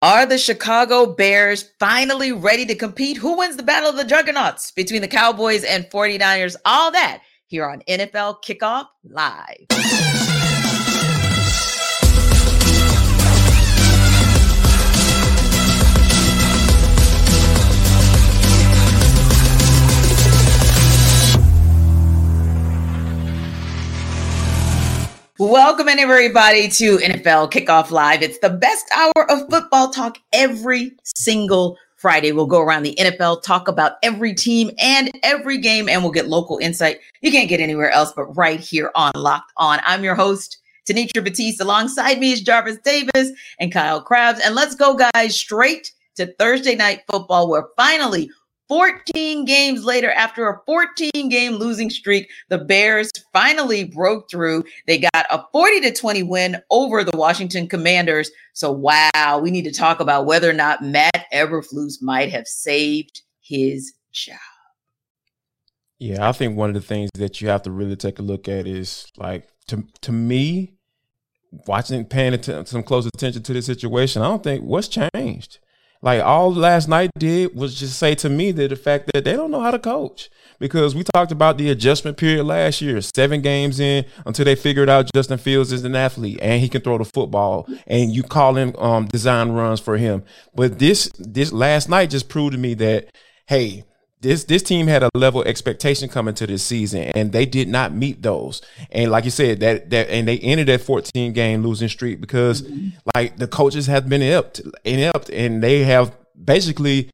Are the Chicago Bears finally ready to compete? Who wins the battle of the juggernauts between the Cowboys and 49ers? All that here on NFL Kickoff Live. Welcome in, everybody, to NFL Kickoff Live. It's the best hour of football talk every single Friday. We'll go around the NFL, talk about every team and every game, and we'll get local insight you can't get anywhere else but right here on Locked On. I'm your host, Tanitra Batiste. Alongside me is Jarvis Davis and Kyle Krabs. And let's go, guys, straight to Thursday Night Football, where finally, 14 games later, after a 14-game losing streak, the Bears finally broke through. They got a 40-20 win over the Washington Commanders. So, wow, we need to talk about whether or not Matt Eberflus might have saved his job. Yeah, I think one of the things that you have to really take a look at is, like, to me, paying some close attention to this situation, I don't think what's changed. Like, all last night did was just say to me that the fact that they don't know how to coach, because we talked about the adjustment period last year, 7 games in until they figured out Justin Fields is an athlete and he can throw the football and you call him design runs for him. But this last night just proved to me that, hey, this team had a level of expectation coming to this season, and they did not meet those. And like you said, that and they ended that 14-game losing streak because, like, the coaches have been inept, and they have basically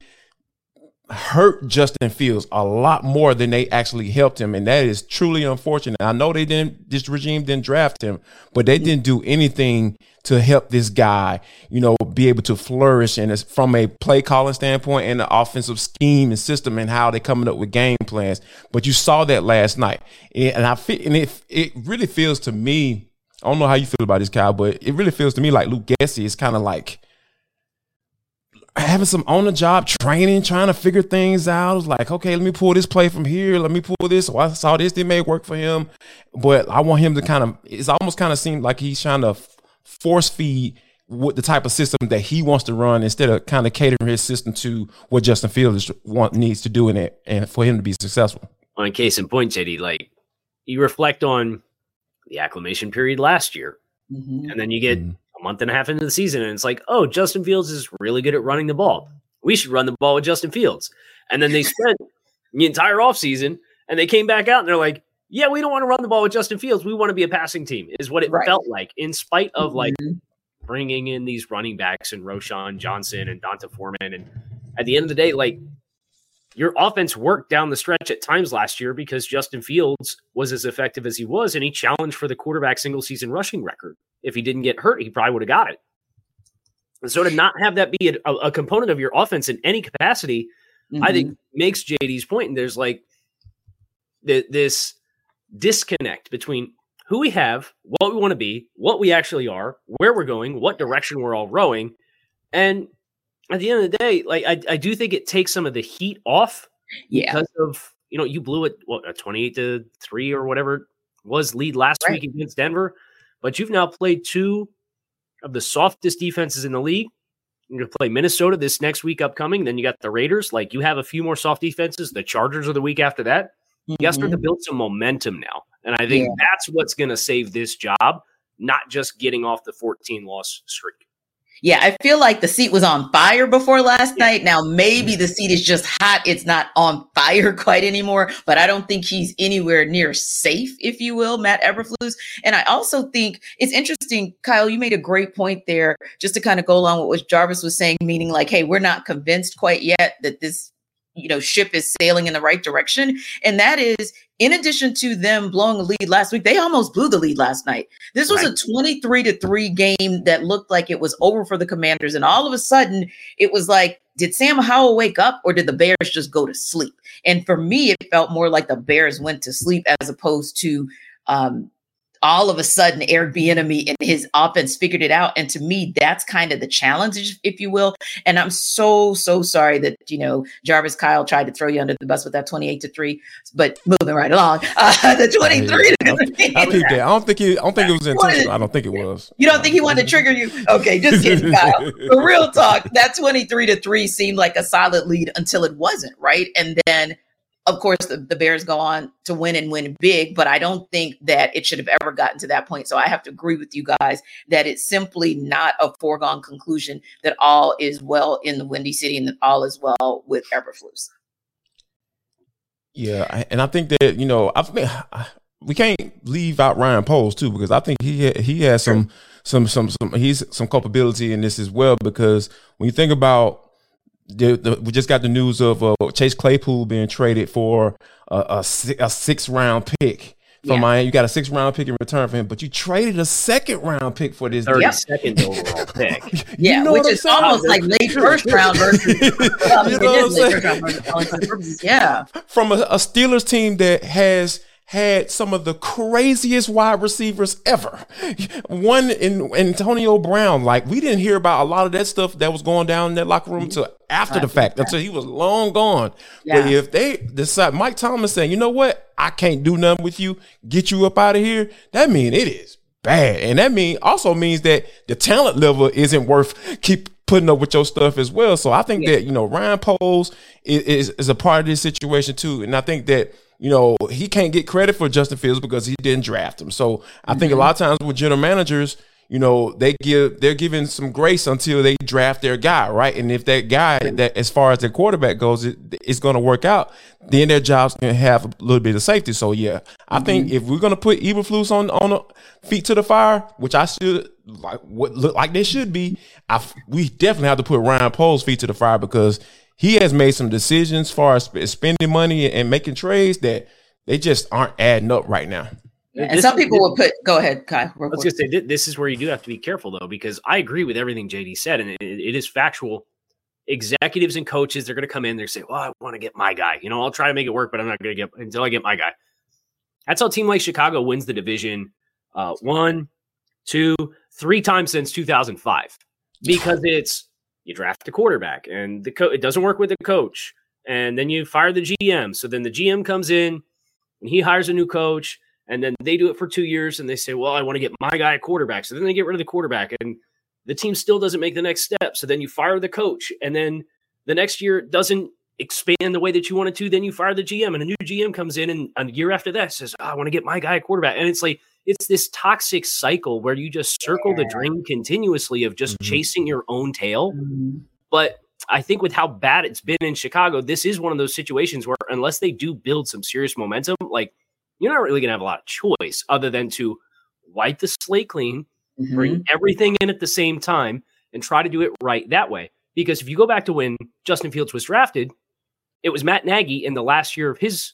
hurt Justin Fields a lot more than they actually helped him, and that is truly unfortunate. I know this regime didn't draft him, but they didn't do anything to help this guy, you know, be able to flourish, and it's from a play calling standpoint and the offensive scheme and system and how they're coming up with game plans. But you saw that last night, and it really feels to me, I don't know how you feel about this, Kyle, but it really feels to me like Luke Getsy is kind of like having some on-the-job training, trying to figure things out. I was like, okay, let me pull this play from here. Let me pull this. So I saw this. It may work for him, but I want him to kind of – it's almost kind of seemed like he's trying to force feed with the type of system that he wants to run instead of kind of catering his system to what Justin Fields needs to do in it and for him to be successful. On case in point, JD, like, you reflect on the acclimation period last year, and then you get – month and a half into the season, and it's like, oh, Justin Fields is really good at running the ball. We should run the ball with Justin Fields. And then they spent the entire offseason, and they came back out, and they're like, yeah, we don't want to run the ball with Justin Fields. We want to be a passing team, is what it felt like, in spite of like bringing in these running backs and Roshon Johnson and Donta Foreman. And at the end of the day, like, your offense worked down the stretch at times last year because Justin Fields was as effective as he was, and he challenged for the quarterback single-season rushing record. If he didn't get hurt, he probably would have got it. And so to not have that be a component of your offense in any capacity, I think makes JD's point. And there's like this disconnect between who we have, what we want to be, what we actually are, where we're going, what direction we're all rowing. And at the end of the day, like, I do think it takes some of the heat off because of, you know, you blew it, a 28-3 or whatever was lead last week against Denver. But you've now played two of the softest defenses in the league. You're going to play Minnesota this next week upcoming. Then you got the Raiders. Like, you have a few more soft defenses. The Chargers are the week after that. You got to start to build some momentum now. And I think that's what's going to save this job, not just getting off the 14-loss streak. Yeah, I feel like the seat was on fire before last night. Now, maybe the seat is just hot. It's not on fire quite anymore, but I don't think he's anywhere near safe, if you will, Matt Eberflus. And I also think it's interesting, Kyle, you made a great point there just to kind of go along with what Jarvis was saying, meaning like, hey, we're not convinced quite yet that this, you know, ship is sailing in the right direction. And that is, in addition to them blowing a lead last week, they almost blew the lead last night. This was a 23-3 game that looked like it was over for the Commanders. And all of a sudden, it was like, did Sam Howell wake up, or did the Bears just go to sleep? And for me, it felt more like the Bears went to sleep as opposed to all of a sudden Eric Bieniemy and his offense figured it out. And to me, that's kind of the challenge, if you will. And I'm so sorry that, you know, Jarvis Kyle tried to throw you under the bus with that 28-3, but moving right along, the 23. I peeped that. I don't think it was intentional. I don't think it was. You don't think he wanted to trigger you? Okay, just kidding, Kyle. But real talk, that 23-3 seemed like a solid lead until it wasn't, right? And then, of course, the Bears go on to win and win big, but I don't think that it should have ever gotten to that point. So I have to agree with you guys that it's simply not a foregone conclusion that all is well in the Windy City and that all is well with Eberflus. Yeah, and I think that, you know, we can't leave out Ryan Poles too, because I think he has some culpability in this as well, because when you think about, we just got the news of Chase Claypool being traded for a 6th round pick from Miami. You got a 6th round pick in return for him, but you traded a 2nd round pick for this 32nd overall pick. Yeah, you know, which is almost like late 1st round versus. You know what I'm saying? Yeah, from a Steelers team that has had some of the craziest wide receivers ever. One in Antonio Brown. Like, we didn't hear about a lot of that stuff that was going down in that locker room until after the fact, until he was long gone. Yeah. But if they decide, Mike Thomas saying, you know what, I can't do nothing with you, get you up out of here, that means it is bad. And that also means that the talent level isn't worth keep putting up with your stuff as well. So I think that, you know, Ryan Poles is a part of this situation too. And I think that, you know, he can't get credit for Justin Fields because he didn't draft him. So I think a lot of times with general managers, you know, they're giving some grace until they draft their guy, right? And if that guy, that as far as their quarterback goes, it's going to work out, then their jobs can have a little bit of safety. So yeah, I think if we're going to put Eberflus on feet to the fire, which I should like, what look like they should be, we definitely have to put Ryan Poles' feet to the fire, because he has made some decisions as far as spending money and making trades that they just aren't adding up right now. And some people will put – go ahead, Kyle. I was going to say, this is where you do have to be careful, though, because I agree with everything JD said, and it is factual. Executives and coaches, they're going to come in, they're going to say, well, I want to get my guy. You know, I'll try to make it work, but I'm not going to get – until I get my guy. That's how a team like Chicago wins the division 1, 2, 3 times since 2005, because it's – you draft a quarterback and it doesn't work with the coach. And then you fire the GM. So then the GM comes in and he hires a new coach, and then they do it for 2 years and they say, well, I want to get my guy a quarterback. So then they get rid of the quarterback and the team still doesn't make the next step. So then you fire the coach, and then the next year it doesn't expand the way that you want it to. Then you fire the GM and a new GM comes in, and a year after that says, oh, I want to get my guy a quarterback. And it's like, it's this toxic cycle where you just circle the drain continuously of just chasing your own tail. Mm-hmm. But I think with how bad it's been in Chicago, this is one of those situations where unless they do build some serious momentum, like, you're not really going to have a lot of choice other than to wipe the slate clean, bring everything in at the same time, and try to do it right that way. Because if you go back to when Justin Fields was drafted, it was Matt Nagy in the last year of his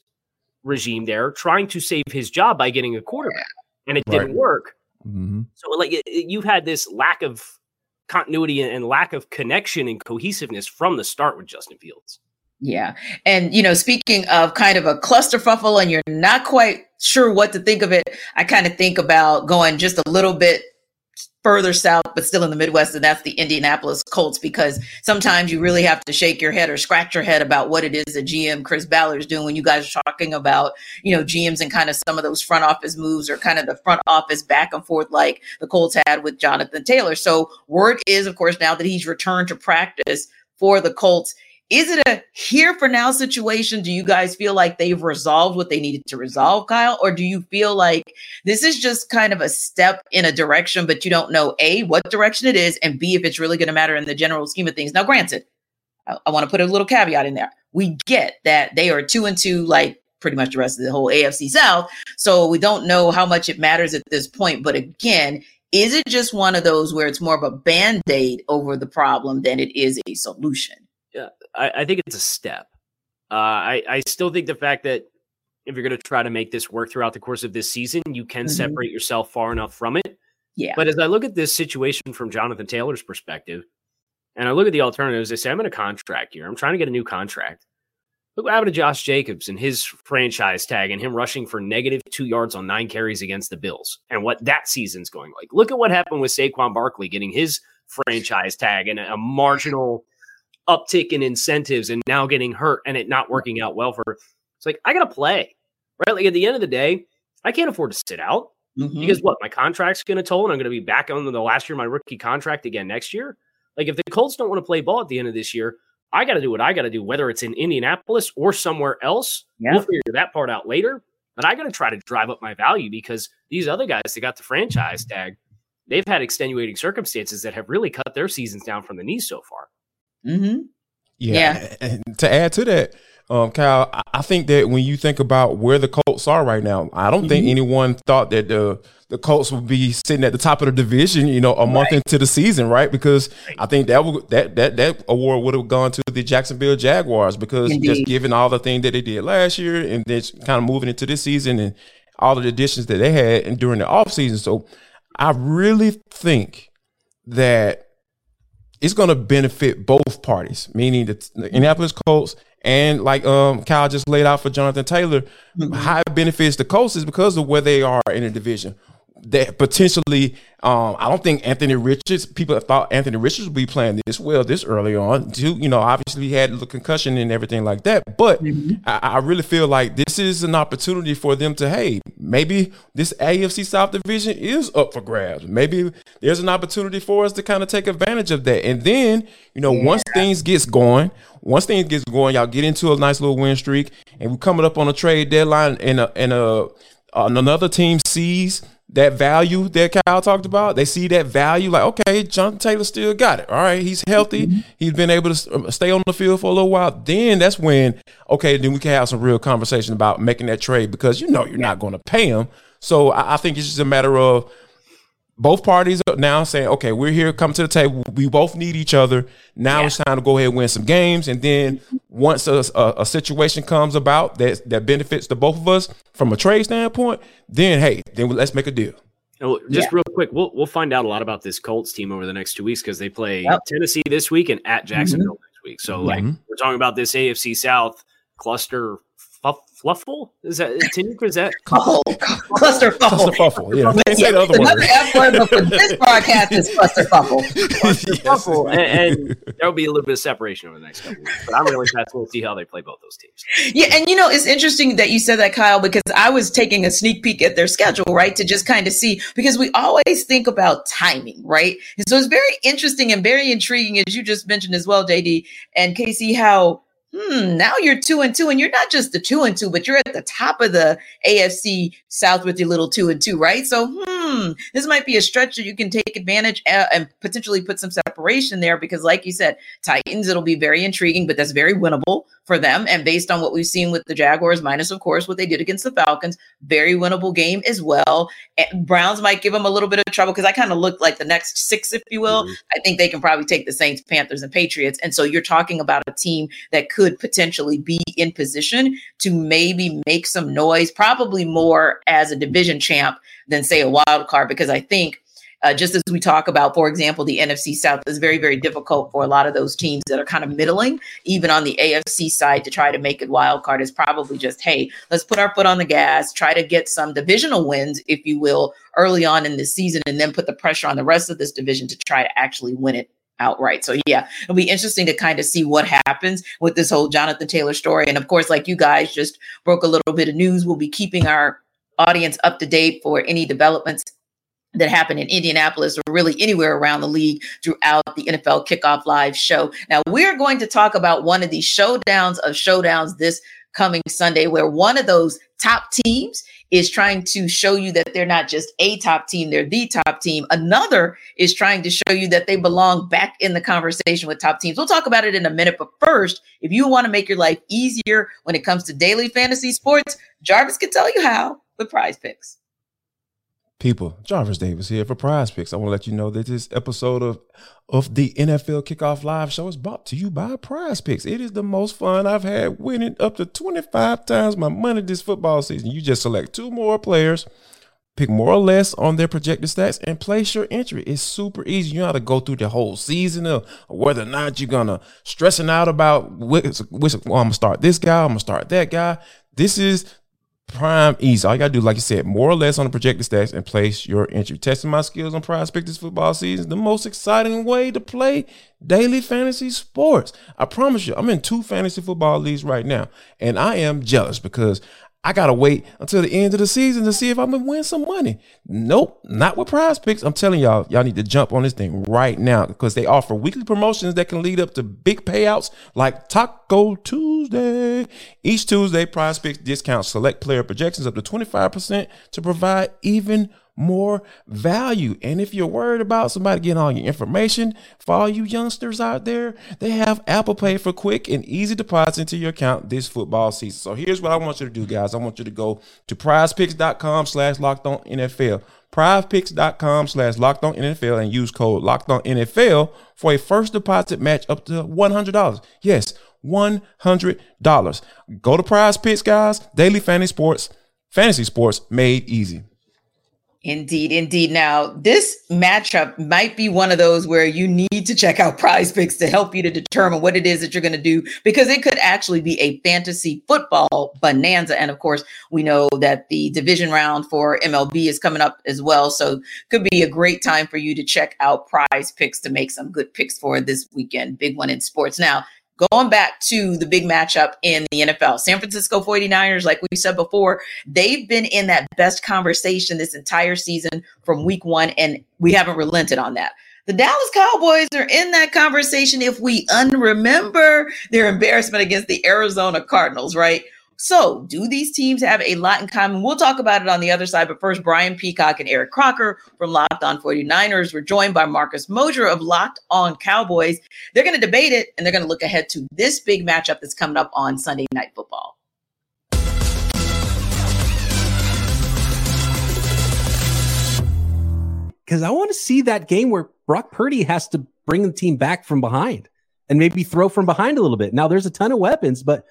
regime there trying to save his job by getting a quarterback. And it didn't work. Mm-hmm. So like you've had this lack of continuity and lack of connection and cohesiveness from the start with Justin Fields. Yeah. And, you know, speaking of kind of a clusterfuffle and you're not quite sure what to think of it, I kind of think about going just a little bit further south, but still in the Midwest, and that's the Indianapolis Colts, because sometimes you really have to shake your head or scratch your head about what it is that GM Chris Ballard's doing when you guys are talking about, you know, GMs and kind of some of those front office moves or kind of the front office back and forth like the Colts had with Jonathan Taylor. So word is, of course, now that he's returned to practice for the Colts. Is it a here for now situation? Do you guys feel like they've resolved what they needed to resolve, Kyle? Or do you feel like this is just kind of a step in a direction, but you don't know, A, what direction it is, and B, if it's really going to matter in the general scheme of things? Now, granted, I want to put a little caveat in there. We get that they are 2-2, like pretty much the rest of the whole AFC South. So we don't know how much it matters at this point. But again, is it just one of those where it's more of a Band-Aid over the problem than it is a solution? Yeah, I think it's a step. I still think the fact that if you're going to try to make this work throughout the course of this season, you can separate yourself far enough from it. Yeah. But as I look at this situation from Jonathan Taylor's perspective, and I look at the alternatives, I say, I'm in a contract here. I'm trying to get a new contract. What happened to Josh Jacobs and his franchise tag and him rushing for -2 yards on 9 carries against the Bills and what that season's going like? Look at what happened with Saquon Barkley getting his franchise tag and a marginal uptick in incentives and now getting hurt and it not working out well for her. It's like, I got to play, right? Like at the end of the day, I can't afford to sit out because what? My contract's going to toll and I'm going to be back on the last year of my rookie contract again next year. Like if the Colts don't want to play ball at the end of this year, I got to do what I got to do, whether it's in Indianapolis or somewhere else. Yeah. We'll figure that part out later. But I got to try to drive up my value because these other guys that got the franchise tag, they've had extenuating circumstances that have really cut their seasons down from the knees so far. Yeah. And to add to that, Kyle, I think that when you think about where the Colts are right now, I don't think anyone thought that the Colts would be sitting at the top of the division, you know, a month into the season, right? Because I think that would, that award would have gone to the Jacksonville Jaguars because just given all the things that they did last year and then kind of moving into this season and all of the additions that they had and during the offseason. So I really think that it's going to benefit both parties, meaning the Indianapolis Colts. And like Kyle just laid out for Jonathan Taylor, how it benefits the Colts is because of where they are in the division. That potentially, I don't think Anthony Richards, people thought Anthony Richards would be playing this well this early on. Too, you know, obviously he had a concussion and everything like that. But I really feel like this is an opportunity for them to, hey, maybe this AFC South division is up for grabs. Maybe there's an opportunity for us to kind of take advantage of that. And then, you know, once things gets going, y'all get into a nice little win streak and we're coming up on a trade deadline and another team sees that value that Kyle talked about. They see that value like, okay, Jonathan Taylor still got it. All right, he's healthy. He's been able to stay on the field for a little while. Then that's when, okay, then we can have some real conversation about making that trade because you know you're not going to pay him. So I think it's just a matter of both parties are now saying, okay, we're here, come to the table. We both need each other. Now it's time to go ahead and win some games. And then once a situation comes about that benefits the both of us from a trade standpoint, then, hey, then let's make a deal. And just real quick, we'll find out a lot about this Colts team over the next 2 weeks because they play Tennessee this week and at Jacksonville next week. So, like, we're talking about this AFC South cluster fluffle? Is that Tanitra? Is that clusterfuffle? Yeah, can't say the other word. F word, but for this broadcast is clusterfuffle. Clusterfuffle, and there'll be a little bit of separation over the next couple of weeks. But I'm really excited to see how they play both those teams. Yeah, and you know, it's interesting that you said that, Kyle, because I was taking a sneak peek at their schedule, right, to just kind of see because we always think about timing, right? And so it's very interesting and very intriguing, as you just mentioned as well, JD and Casey, how. Now you're 2-2 and you're not just the 2-2, but you're at the top of the AFC South with your little 2-2, right? So, this might be a stretch that you can take advantage and potentially put some separation there because like you said, Titans, it'll be very intriguing, but that's very winnable for them. And based on what we've seen with the Jaguars, minus of course, what they did against the Falcons, very winnable game as well. And Browns might give them a little bit of trouble because I kind of looked like the next 6, if you will. I think they can probably take the Saints, Panthers, and Patriots. And so you're talking about a team that could potentially be in position to maybe make some noise, probably more as a division champ than say a wild card, because I think just as we talk about, for example, the NFC South is very, very difficult for a lot of those teams that are kind of middling, even on the AFC side to try to make it wild card is probably just, hey, let's put our foot on the gas, try to get some divisional wins, if you will, early on in the season, and then put the pressure on the rest of this division to try to actually win it outright. So yeah, it'll be interesting to kind of see what happens with this whole Jonathan Taylor story. And of course, like you guys just broke a little bit of news, we'll be keeping our audience up to date for any developments that happen in Indianapolis or really anywhere around the league throughout the NFL Kickoff Live show. Now we're going to talk about one of the showdowns of showdowns this coming Sunday, where one of those top teams is trying to show you that they're not just a top team, they're the top team. Another is trying to show you that they belong back in the conversation with top teams. We'll talk about it in a minute, but first, if you want to make your life easier when it comes to daily fantasy sports, Jarvis can tell you how with Prize Picks. People, Jarvis Davis here for Prize Picks. I want to let you know that this episode of the NFL Kickoff Live show is brought to you by Prize Picks. It is the most fun I've had winning up to 25 times my money this football season. You just select 2 more players Pick more or less on their projected stats and place your entry. It's super easy. You don't have to go through the whole season of whether or not you're going to stressing out about which well, I'm going to start this guy, I'm going to start that guy. This is prime easy. All you got to do, like you said, more or less on the projected stats and place your entry. Testing my skills on Prospect this football season. The most exciting way to play daily fantasy sports. I promise you, I'm in 2 fantasy football leagues right now, and I am jealous because I got to wait until the end of the season to see if I'm going to win some money. Nope, not with Prize Picks. I'm telling y'all, y'all need to jump on this thing right now because they offer weekly promotions that can lead up to big payouts like Taco Tuesday. Each Tuesday, Prize Picks discounts select player projections up to 25% to provide even more value. And if you're worried about somebody getting all your information, for all you youngsters out there, they have Apple Pay for quick and easy deposits into your account this football season. So here's what I want you to do, guys. I want you to go to prizepicks.com/LockedOnNFL, prizepicks.com/LockedOnNFL, and use code LockedOnNFL for a first deposit match up to $100. Yes, $100. Go to Prize Picks, guys. Daily fantasy sports made easy. Indeed, indeed. Now, this matchup might be one of those where you need to check out Prize Picks to help you to determine what it is that you're going to do, because it could actually be a fantasy football bonanza. And of course, we know that the division round for MLB is coming up as well. So it could be a great time for you to check out Prize Picks to make some good picks for this weekend. Big one in sports. Now, going back to the big matchup in the NFL, San Francisco 49ers, like we said before, they've been in that best conversation this entire season from week 1, and we haven't relented on that. The Dallas Cowboys are in that conversation if we unremember their embarrassment against the Arizona Cardinals, right? So do these teams have a lot in common? We'll talk about it on the other side. But first, Brian Peacock and Eric Crocker from Locked On 49ers. We're joined by Marcus Moser of Locked On Cowboys. They're going to debate it, and they're going to look ahead to this big matchup that's coming up on Sunday Night Football. Because I want to see that game where Brock Purdy has to bring the team back from behind and maybe throw from behind a little bit. Now, there's a ton of weapons, but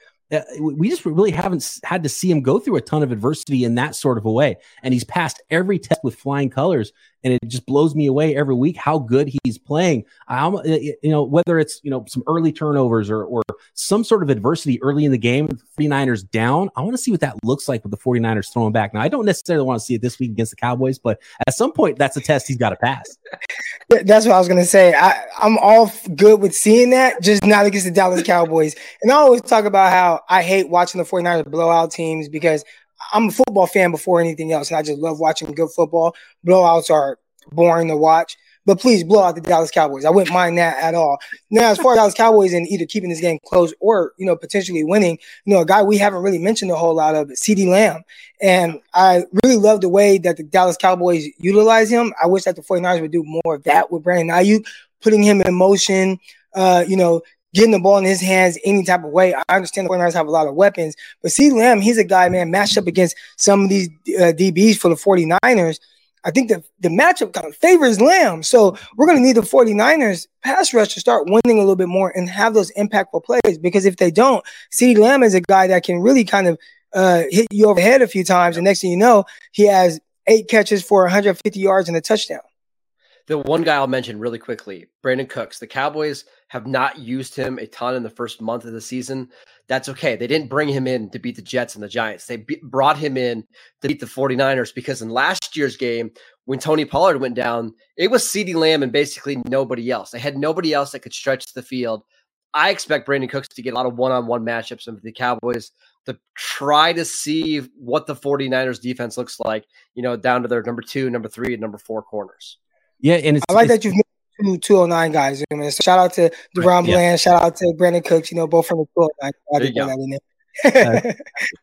we just really haven't had to see him go through a ton of adversity in that sort of a way. And he's passed every test with flying colors. And it just blows me away every week how good he's playing. Whether it's, some early turnovers or some sort of adversity early in the game, the 49ers down. I want to see what that looks like with the 49ers throwing back. Now, I don't necessarily want to see it this week against the Cowboys, but at some point, that's a test he's got to pass. That's what I was going to say. I'm all good with seeing that, just not against the Dallas Cowboys. And I always talk about how I hate watching the 49ers blowout teams because I'm a football fan before anything else, and I just love watching good football. Blowouts are boring to watch, but please blow out the Dallas Cowboys. I wouldn't mind that at all. Now, as far as Dallas Cowboys and either keeping this game close or, potentially winning, a guy we haven't really mentioned a whole lot of is CeeDee Lamb. And I really love the way that the Dallas Cowboys utilize him. I wish that the 49ers would do more of that with Brandon Aiyuk, putting him in motion, getting the ball in his hands any type of way. I understand the 49ers have a lot of weapons, but CeeDee Lamb, he's a guy, man, matched up against some of these DBs for the 49ers. I think the matchup kind of favors Lamb. So we're going to need the 49ers pass rush to start winning a little bit more and have those impactful plays, because if they don't, CeeDee Lamb is a guy that can really kind of hit you over the head a few times. And next thing you know, he has 8 catches for 150 yards and a touchdown. The one guy I'll mention really quickly, Brandon Cooks. The Cowboys have not used him a ton in the first month of the season. That's okay. They didn't bring him in to beat the Jets and the Giants. They brought him in to beat the 49ers, because in last year's game, when Tony Pollard went down, it was CeeDee Lamb and basically nobody else. They had nobody else that could stretch the field. I expect Brandon Cooks to get a lot of one-on-one matchups with the Cowboys to try to see what the 49ers defense looks like, down to their number 2, number 3, and number 4 corners. Yeah, and I like that you've mentioned 209 guys. I mean, so shout out to Deron Bland, shout out to Brandon Cooks, both from the 209. I didn't know that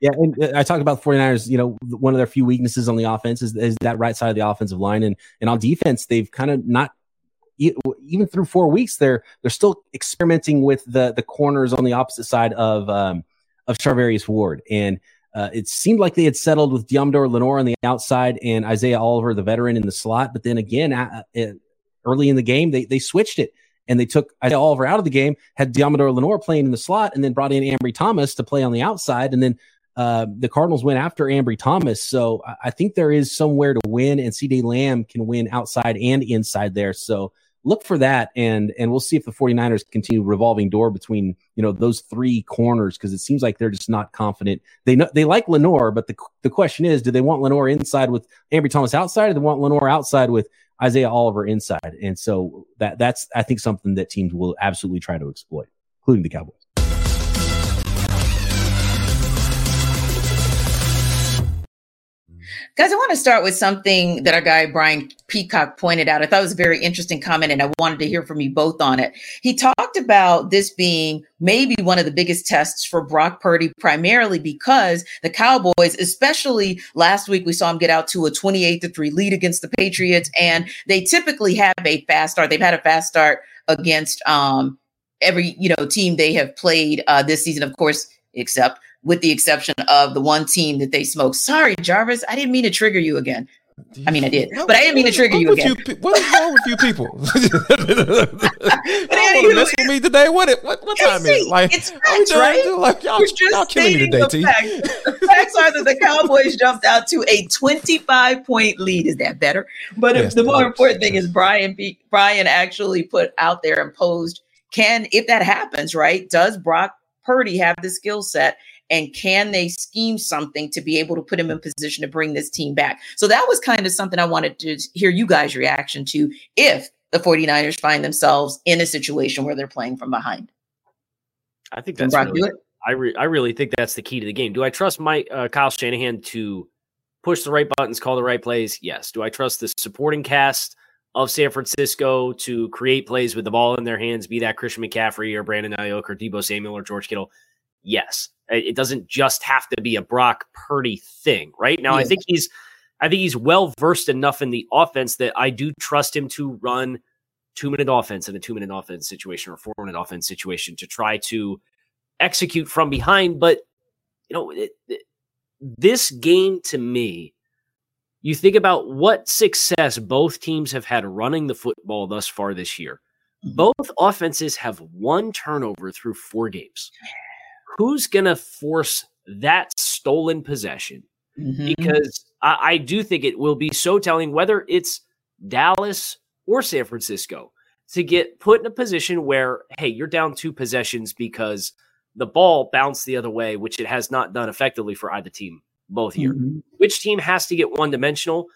in there. And I talk about the 49ers, one of their few weaknesses on the offense is that right side of the offensive line. And on defense, they've kind of not, even through 4 weeks, they're still experimenting with the corners on the opposite side of Charvarius Ward. And it seemed like they had settled with D'Amador Lenore on the outside and Isaiah Oliver, the veteran, in the slot. But then again, early in the game, they switched it, and they took Isaiah Oliver out of the game, had D'Amador Lenore playing in the slot, and then brought in Ambry Thomas to play on the outside. And then The Cardinals went after Ambry Thomas, so I think there is somewhere to win, and CeeDee Lamb can win outside and inside there. So look for that, and we'll see if the 49ers continue revolving door between, you know, those three corners, because it seems like they're just not confident. They know, they like Lenore, but the question is, do they want Lenore inside with Ambry Thomas outside, or do they want Lenore outside with Isaiah Oliver inside? And so that's I think something that teams will absolutely try to exploit, including the Cowboys. Guys, I want to start with something that our guy Brian Peacock pointed out. I thought it was a very interesting comment, and I wanted to hear from you both on it. He talked about this being maybe one of the biggest tests for Brock Purdy, primarily because the Cowboys, especially last week, we saw him get out to a 28-3 lead against the Patriots, and they typically have a fast start. They've had a fast start against every, you know, team they have played this season, of course, except with the exception of the one team that they smoked. Sorry, Jarvis, I didn't mean to trigger you again. I mean, I did, but I didn't mean to trigger you again. What is wrong with you people? You mess with me today? What time is it? Like, it's facts, right? Like, y'all killing me today, T. The facts are that the Cowboys jumped out to a 25-point lead. Is that better? But yes, the more important thing is Brian actually put out there and posed, if that happens, right, does Brock Purdy have the skill set? And can they scheme something to be able to put him in position to bring this team back? So that was kind of something I wanted to hear you guys' reaction to if the 49ers find themselves in a situation where they're playing from behind. I think that's really, I really think that's the key to the game. Do I trust Kyle Shanahan to push the right buttons, call the right plays? Yes. Do I trust the supporting cast of San Francisco to create plays with the ball in their hands, be that Christian McCaffrey or Brandon Aiyuk or Deebo Samuel or George Kittle? Yes. It doesn't just have to be a Brock Purdy thing, right? Now, yeah. I think he's well-versed enough in the offense that I do trust him to run two-minute offense in a two-minute offense situation or four-minute offense situation to try to execute from behind. But, you know, this game to me, you think about what success both teams have had running the football thus far this year. Both offenses have one turnover through four games. Who's going to force that stolen possession? Mm-hmm. Because I do think it will be so telling whether it's Dallas or San Francisco to get put in a position where, hey, you're down two possessions because the ball bounced the other way, which it has not done effectively for either team both year. Mm-hmm. Which team has to get one-dimensional?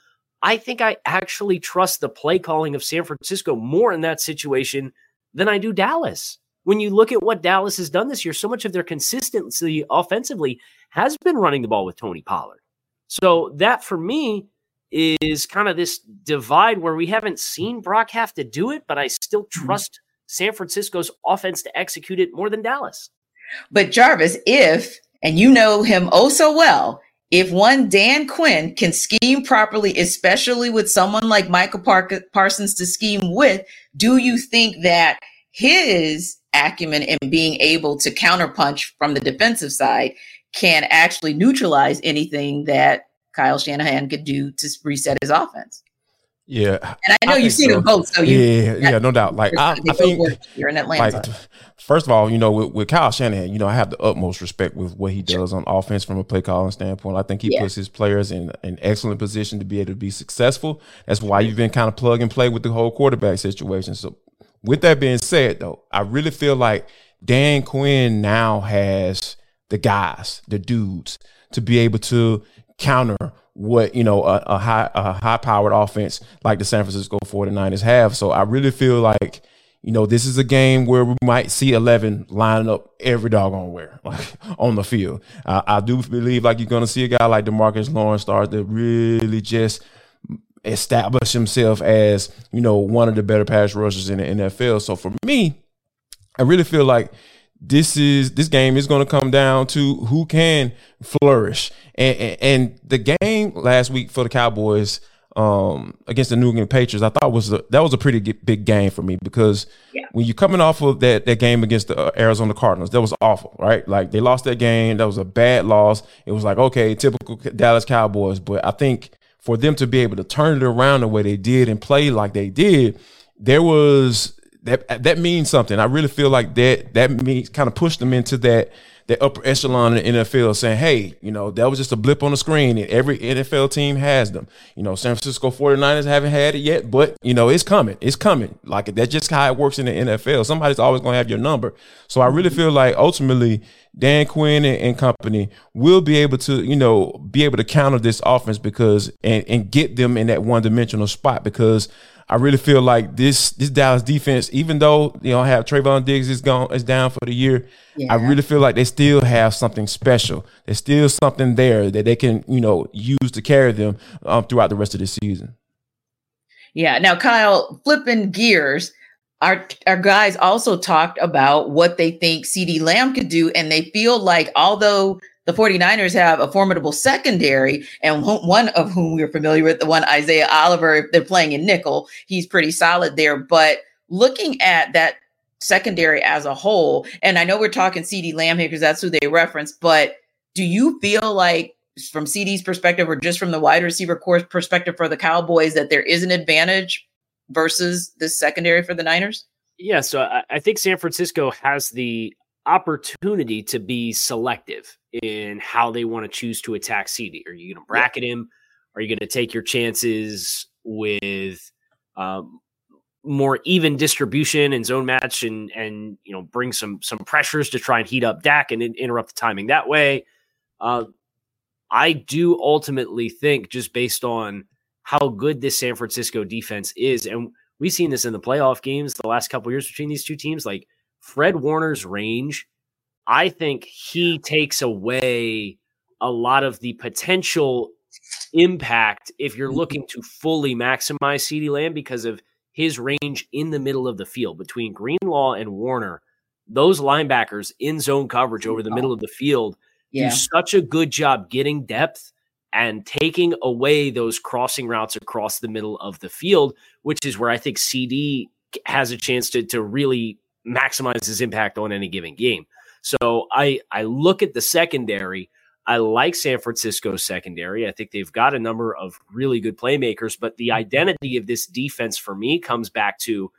I think I actually trust the play calling of San Francisco more in that situation than I do Dallas. When you look at what Dallas has done this year, so much of their consistency offensively has been running the ball with Tony Pollard. So that, for me, is kind of this divide where we haven't seen Brock have to do it, but I still trust San Francisco's offense to execute it more than Dallas. But Jarvis, and you know him oh so well, if one Dan Quinn can scheme properly, especially with someone like Michael Parsons to scheme with, do you think that his acumen and being able to counterpunch from the defensive side can actually neutralize anything that Kyle Shanahan could do to reset his offense? Yeah. And I know you've seen them both. So no doubt. Like, I think you're in Atlanta. Like, first of all, you know, with Kyle Shanahan, you know, I have the utmost respect with what he does on offense from a play calling standpoint. I think he puts his players in an excellent position to be able to be successful. That's why you've been kind of plug and play with the whole quarterback situation. So, with that being said, though, I really feel like Dan Quinn now has the guys, the dudes, to be able to counter what, you know, a high-powered offense like the San Francisco 49ers have. So I really feel like, you know, this is a game where we might see 11 lining up every doggone where, like, on the field. I do believe, like, you're going to see a guy like DeMarcus Lawrence start to really just – establish himself as, you know, one of the better pass rushers in the NFL. So for me, I really feel like this game is going to come down to who can flourish. And the game last week for the Cowboys against the New England Patriots, I thought that was a pretty big game for me because when you're coming off of that game against the Arizona Cardinals, that was awful, right? Like, they lost that game. That was a bad loss. It was like, okay, typical Dallas Cowboys. But I think for them to be able to turn it around the way they did and play like they did, there was that means something. I really feel like that means kind of pushed them into that upper echelon in the NFL, saying, hey, you know, that was just a blip on the screen, and every NFL team has them. You know, San Francisco 49ers haven't had it yet, but, you know, it's coming. It's coming. Like, that's just how it works in the NFL. Somebody's always going to have your number. So I really feel like ultimately Dan Quinn and company will be able to, you know, be able to counter this offense because and get them in that one-dimensional spot, because I really feel like this Dallas defense, even though, you know, have Trayvon Diggs is down for the year, yeah. I really feel like they still have something special. There's still something there that they can, you know, use to carry them throughout the rest of the season. Yeah. Now, Kyle, flipping gears, our guys also talked about what they think CeeDee Lamb could do, and they feel like although the 49ers have a formidable secondary, and one of whom we're familiar with, the one Isaiah Oliver, if they're playing in nickel, he's pretty solid there. But looking at that secondary as a whole, and I know we're talking CeeDee Lamb here because that's who they reference, but do you feel like from CeeDee's perspective or just from the wide receiver corps perspective for the Cowboys that there is an advantage versus this secondary for the Niners? Yeah, so I think San Francisco has the opportunity to be selective in how they want to choose to attack CeeDee. Are you going to bracket him? Are you going to take your chances with more even distribution and zone match and you know, bring some pressures to try and heat up Dak and interrupt the timing that way? I do ultimately think, just based on how good this San Francisco defense is, and we've seen this in the playoff games the last couple of years between these two teams, like Fred Warner's range, I think he takes away a lot of the potential impact if you're looking to fully maximize CeeDee Lamb because of his range in the middle of the field. Between Greenlaw and Warner, those linebackers in zone coverage over the middle of the field do such a good job getting depth and taking away those crossing routes across the middle of the field, which is where I think CeeDee has a chance to really maximize his impact on any given game. So I look at the secondary. I like San Francisco's secondary. I think they've got a number of really good playmakers, but the identity of this defense for me comes back to,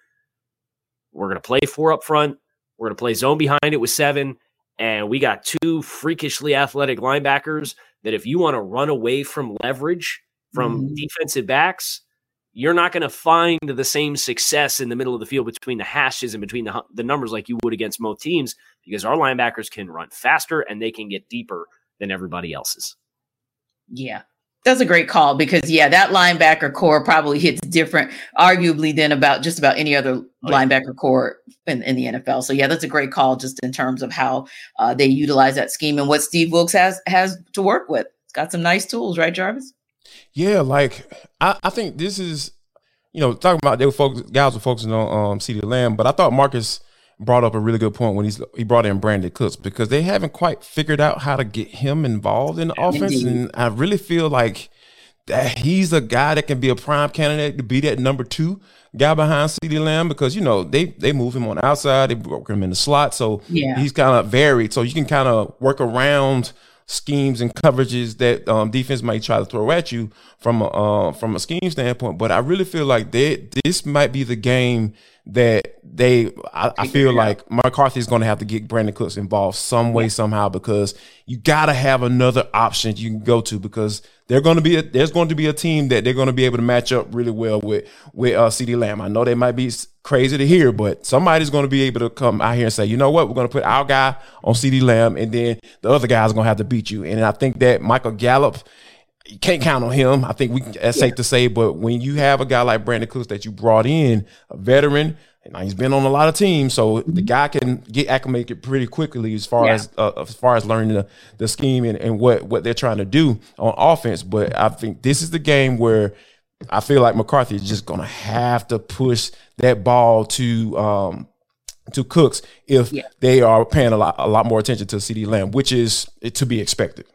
we're going to play four up front. We're going to play zone behind it with seven. And we got two freakishly athletic linebackers that if you want to run away from leverage from defensive backs, you're not going to find the same success in the middle of the field between the hashes and between the numbers like you would against most teams, because our linebackers can run faster and they can get deeper than everybody else's. Yeah, that's a great call because, yeah, that linebacker core probably hits different, arguably, than about just about any other linebacker core in the NFL. So, yeah, that's a great call just in terms of how they utilize that scheme and what Steve Wilkes has to work with. It's got some nice tools, right, Jarvis? Yeah, like I think this is, you know, talking about guys were focusing on CeeDee Lamb, but I thought Marcus brought up a really good point when he brought in Brandon Cooks, because they haven't quite figured out how to get him involved in the offense. Indeed. And I really feel like that he's a guy that can be a prime candidate to be that number two guy behind CeeDee Lamb, because, you know, they move him on the outside, they broke him in the slot, so he's kind of varied. So you can kind of work around schemes and coverages that defense might try to throw at you from a scheme standpoint. But I really feel like this might be the game that I feel like McCarthy's going to have to get Brandon Cooks involved some way, somehow, because you got to have another option you can go to, because there's going to be a team that they're going to be able to match up really well with CeeDee Lamb. I know they might be crazy to hear, but somebody's going to be able to come out here and say, you know what, we're going to put our guy on CeeDee Lamb, and then the other guy's going to have to beat you. And I think that Michael Gallup, you can't count on him. I think that's safe to say. But when you have a guy like Brandon Cooks that you brought in, a veteran, and he's been on a lot of teams, so the guy can get acclimated pretty quickly as far as learning the scheme and what they're trying to do on offense. But I think this is the game where I feel like McCarthy is just going to have to push that ball to Cooks if they are paying a lot more attention to CeeDee Lamb, which is to be expected.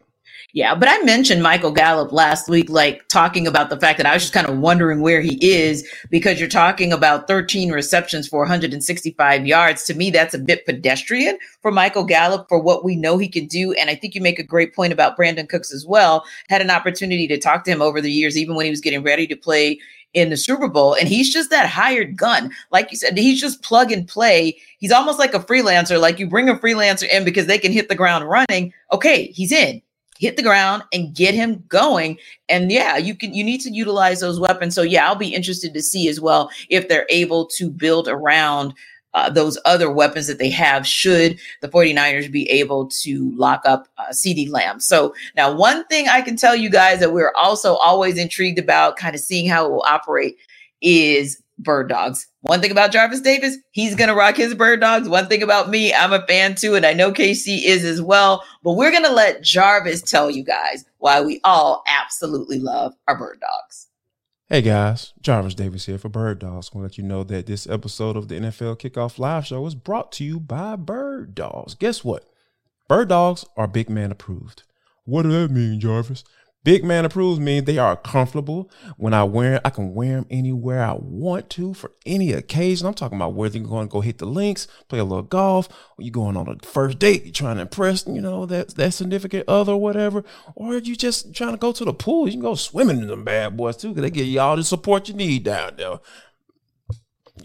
Yeah, but I mentioned Michael Gallup last week, like talking about the fact that I was just kind of wondering where he is, because you're talking about 13 receptions for 165 yards. To me, that's a bit pedestrian for Michael Gallup for what we know he can do. And I think you make a great point about Brandon Cooks as well. Had an opportunity to talk to him over the years, even when he was getting ready to play in the Super Bowl. And he's just that hired gun. Like you said, he's just plug and play. He's almost like a freelancer. Like you bring a freelancer in because they can hit the ground running. Okay, he's in. Hit the ground and get him going. And yeah, you need to utilize those weapons. So yeah, I'll be interested to see as well if they're able to build around those other weapons that they have, should the 49ers be able to lock up CeeDee Lamb. So now one thing I can tell you guys that we're also always intrigued about, kind of seeing how it will operate, is bird dogs. One thing about Jarvis Davis, he's going to rock his bird dogs. One thing about me, I'm a fan too, and I know KC is as well, but we're going to let Jarvis tell you guys why we all absolutely love our bird dogs. Hey guys, Jarvis Davis here for Bird Dogs. I want to let you know that this episode of the NFL Kickoff Live Show is brought to you by Bird Dogs. Guess what? Bird Dogs are big man approved. What does that mean, Jarvis? Big man approved means they are comfortable. When I can wear them anywhere I want to for any occasion. I'm talking about whether you're going to go hit the links, play a little golf, or you're going on a first date, you're trying to impress, that significant other or whatever, or you just trying to go to the pool. You can go swimming in them bad boys too, because they give you all the support you need down there.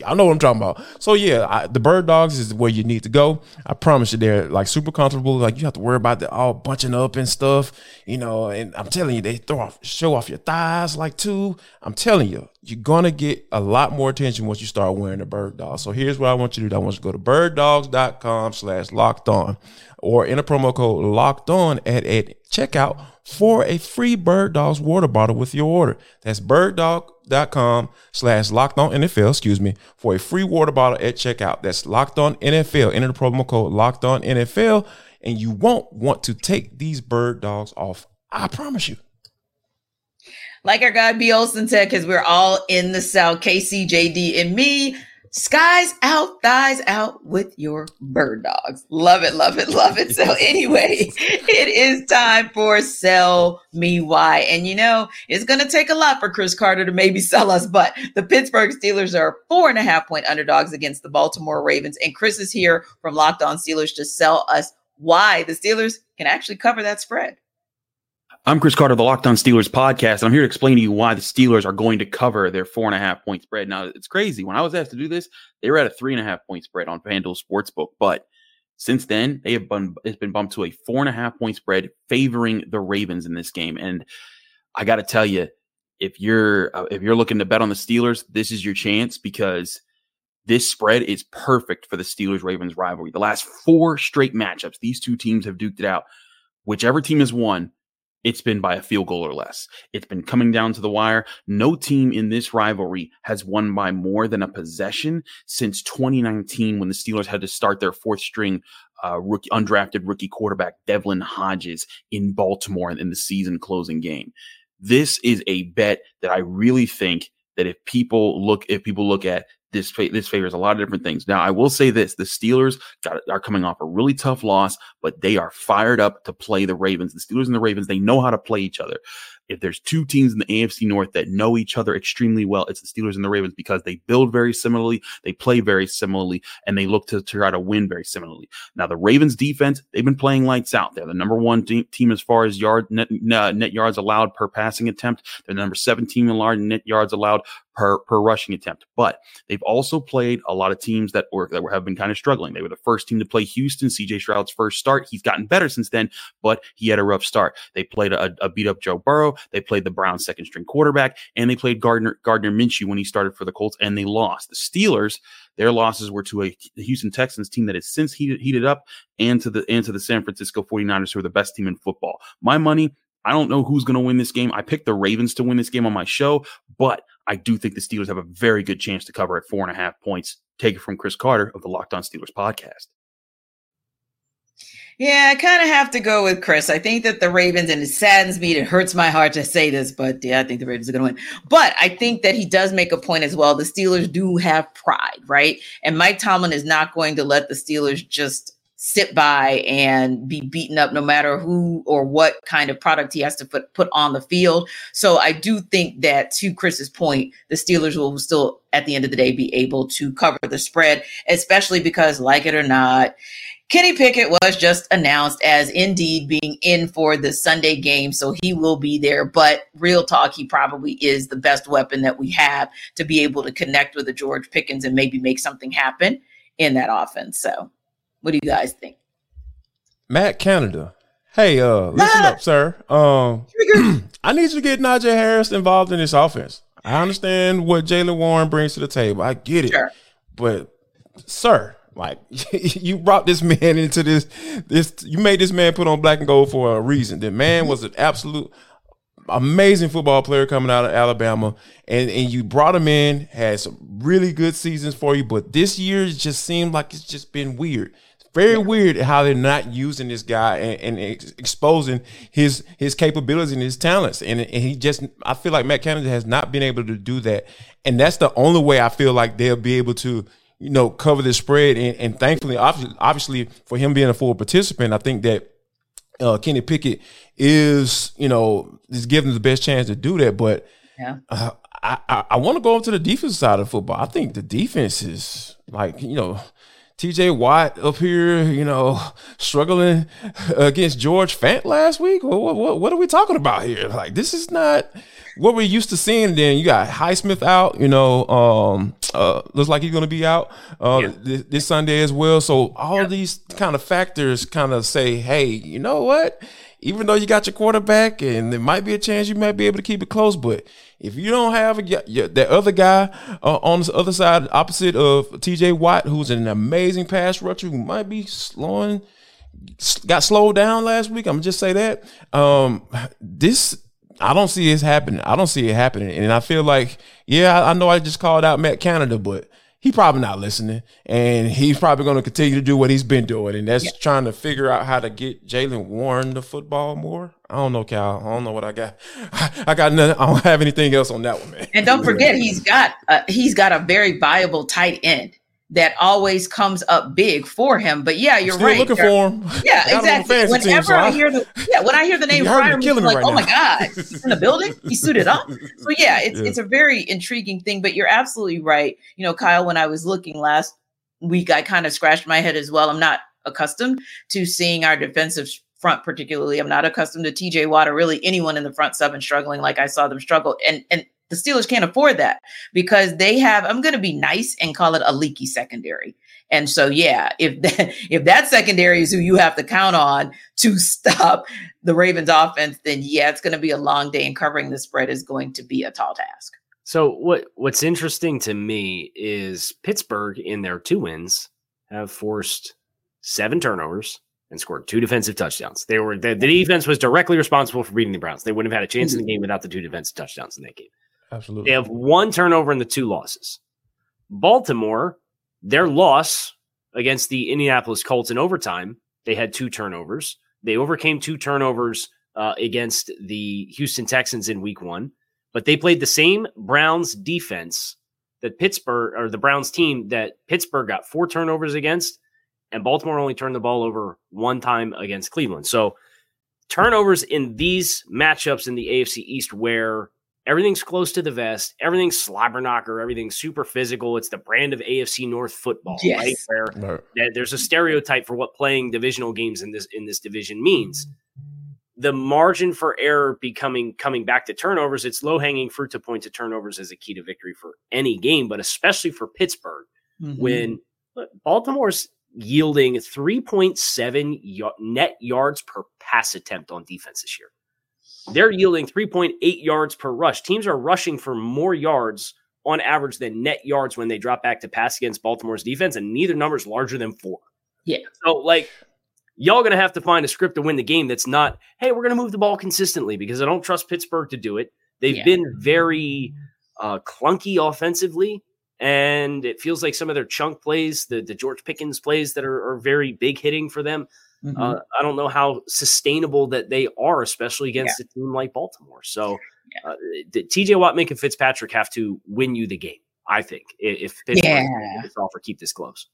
Y'all know what I'm talking about. So yeah, the bird dogs is where you need to go. I promise you, they're like super comfortable. Like you have to worry about the all bunching up and stuff, And I'm telling you, they show off your thighs like too. I'm telling you, you're gonna get a lot more attention once you start wearing the bird dog. So here's what I want you to do. I want you to go to birddogs.com/lockedon or enter promo code locked on at checkout for a free Bird Dogs water bottle with your order. That's birddog.com/LockedOnNFL, for a free water bottle at checkout. That's Locked On NFL. Enter the promo code Locked On NFL, and you won't want to take these bird dogs off. I promise you. Like our guy B. Olsen said, because we're all in the South, KC, JD, and me. Skies out, thighs out with your bird dogs. Love it, love it, love it. So anyway, it is time for Sell Me Why. And it's going to take a lot for Chris Carter to maybe sell us, but the Pittsburgh Steelers are 4.5-point underdogs against the Baltimore Ravens. And Chris is here from Locked On Steelers to sell us why the Steelers can actually cover that spread. I'm Chris Carter of the Locked On Steelers podcast, and I'm here to explain to you why the Steelers are going to cover their 4.5-point spread. Now, it's crazy. When I was asked to do this, they were at a 3.5-point spread on FanDuel Sportsbook. But since then, it's been bumped to a 4.5-point spread favoring the Ravens in this game. And I got to tell you, if you're looking to bet on the Steelers, this is your chance, because this spread is perfect for the Steelers-Ravens rivalry. The last 4 straight matchups, these two teams have duked it out. Whichever team has won, it's been by a field goal or less. It's been coming down to the wire. No team in this rivalry has won by more than a possession since 2019, when the Steelers had to start their 4th-string undrafted rookie quarterback Devlin Hodges in Baltimore in the season-closing game. This is a bet that I really think that if people look at this favors a lot of different things. Now, I will say this. The Steelers are coming off a really tough loss, but they are fired up to play the Ravens. The Steelers and the Ravens, they know how to play each other. If there's two teams in the AFC North that know each other extremely well, it's the Steelers and the Ravens, because they build very similarly, they play very similarly, and they look to try to win very similarly. Now, the Ravens defense, they've been playing lights out. They're the number 1 team as far as net yards allowed per passing attempt. They're the number 17 in large net yards allowed per rushing attempt. But they've also played a lot of teams that have been kind of struggling. They were the first team to play Houston, CJ Stroud's first start. He's gotten better since then, but he had a rough start. They played a beat-up Joe Burrow. They played the Browns' 2nd-string quarterback, and they played Gardner Minshew when he started for the Colts, and they lost. The Steelers, their losses were to a Houston Texans team that has since heated up, and to the San Francisco 49ers, who are the best team in football. My money, I don't know who's going to win this game. I picked the Ravens to win this game on my show, but I do think the Steelers have a very good chance to cover at 4.5 points. Take it from Chris Carter of the Locked On Steelers podcast. Yeah, I kind of have to go with Chris. I think that the Ravens, and it saddens me, it hurts my heart to say this, but yeah, I think the Ravens are going to win. But I think that he does make a point as well. The Steelers do have pride, right? And Mike Tomlin is not going to let the Steelers just sit by and be beaten up, no matter who or what kind of product he has to put on the field. So I do think that, to Chris's point, the Steelers will still, at the end of the day, be able to cover the spread, especially because, like it or not, Kenny Pickett was just announced as indeed being in for the Sunday game, so he will be there. But real talk, he probably is the best weapon that we have to be able to connect with the George Pickens and maybe make something happen in that offense. So what do you guys think? Matt Canada. Hey, listen up, sir. I need you to get Najee Harris involved in this offense. I understand what Jaylen Warren brings to the table. I get it. Sure. But, sir, like, you brought this man into this. You made this man put on black and gold for a reason. The man was an absolute amazing football player coming out of Alabama, and you brought him in, had some really good seasons for you, but this year it just seemed like it's just been weird. It's very weird how they're not using this guy and exposing his capabilities and his talents, and he just, I feel like Matt Canada has not been able to do that, and that's the only way I feel like they'll be able to, you know, cover the spread. And thankfully, obviously, for him being a full participant, I think that Kenny Pickett is giving the best chance to do that. But I want to go up to the defense side of football. I think the defense is like, TJ Watt up here, struggling against George Fant last week. What are we talking about here? Like, this is not what we're used to seeing. Then you got Highsmith out, looks like he's going to be out this Sunday as well. So all these kind of factors kind of say, hey, you know what? Even though you got your quarterback and there might be a chance you might be able to keep it close, but if you don't have that other guy on the other side, opposite of TJ Watt, who's an amazing pass rusher who might be got slowed down last week. I'm just say that I don't see this happening. I don't see it happening. And I feel like, I know I just called out Matt Canada, but he's probably not listening, and he's probably going to continue to do what he's been doing, and that's trying to figure out how to get Jaylen Warren the football more. I don't know, Cal. I don't know what I got. I got nothing. I don't have anything else on that one, man. And don't forget, he's got a very viable tight end that always comes up big for him. But you're still right. Looking for him. Yeah, exactly. When I hear the name Ryan, I'm like, oh my God, he's in the building. He's suited up. So it's a very intriguing thing. But you're absolutely right. Kyle, when I was looking last week, I kind of scratched my head as well. I'm not accustomed to seeing our defensive front, particularly. I'm not accustomed to TJ Watt or really anyone in the front seven struggling like I saw them struggle. And the Steelers can't afford that because they have, I'm going to be nice and call it a leaky secondary. And so, if that secondary is who you have to count on to stop the Ravens offense, then it's going to be a long day, and covering the spread is going to be a tall task. So what's interesting to me is Pittsburgh in their two wins have forced 7 turnovers and scored 2 defensive touchdowns. They were the defense was directly responsible for beating the Browns. They wouldn't have had a chance in the game without the 2 defensive touchdowns in that game. Absolutely. They have 1 turnover in the 2 losses. Baltimore, their loss against the Indianapolis Colts in overtime, they had 2 turnovers. They overcame 2 turnovers against the Houston Texans in week 1, but they played the same Browns defense that Pittsburgh, or the Browns team that Pittsburgh got 4 turnovers against, and Baltimore only turned the ball over 1 time against Cleveland. So turnovers in these matchups in the AFC East where everything's close to the vest, everything's slobberknocker, everything's super physical. It's the brand of AFC North football, right? Where there's a stereotype for what playing divisional games in this division means. The margin for error coming back to turnovers, it's low-hanging fruit to point to turnovers as a key to victory for any game, but especially for Pittsburgh, when Baltimore's yielding 3.7 net yards per pass attempt on defense this year. They're yielding 3.8 yards per rush. Teams are rushing for more yards on average than net yards when they drop back to pass against Baltimore's defense, and neither number's larger than 4. Yeah. So, y'all going to have to find a script to win the game that's not, hey, we're going to move the ball consistently, because I don't trust Pittsburgh to do it. They've been very clunky offensively, and it feels like some of their chunk plays, the George Pickens plays that are very big hitting for them, I don't know how sustainable that they are, especially against a team like Baltimore. So TJ Watt making Fitzpatrick have to win you the game, I think, if Fitzpatrick can get this off or keep this close.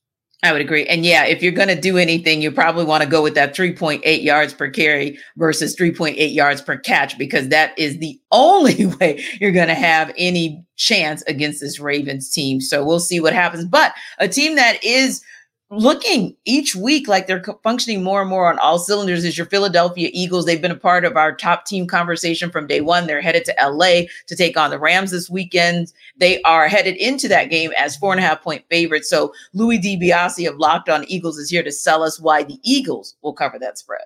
I would agree. And if you're going to do anything, you probably want to go with that 3.8 yards per carry versus 3.8 yards per catch, because that is the only way you're going to have any chance against this Ravens team. So we'll see what happens. But a team that is looking each week like they're functioning more and more on all cylinders is your Philadelphia Eagles. They've been a part of our top team conversation from day one. They're headed to LA to take on the Rams this weekend. They are headed into that game as 4.5-point favorites. So Louie DiBiasi of Locked On Eagles is here to sell us why the Eagles will cover that spread.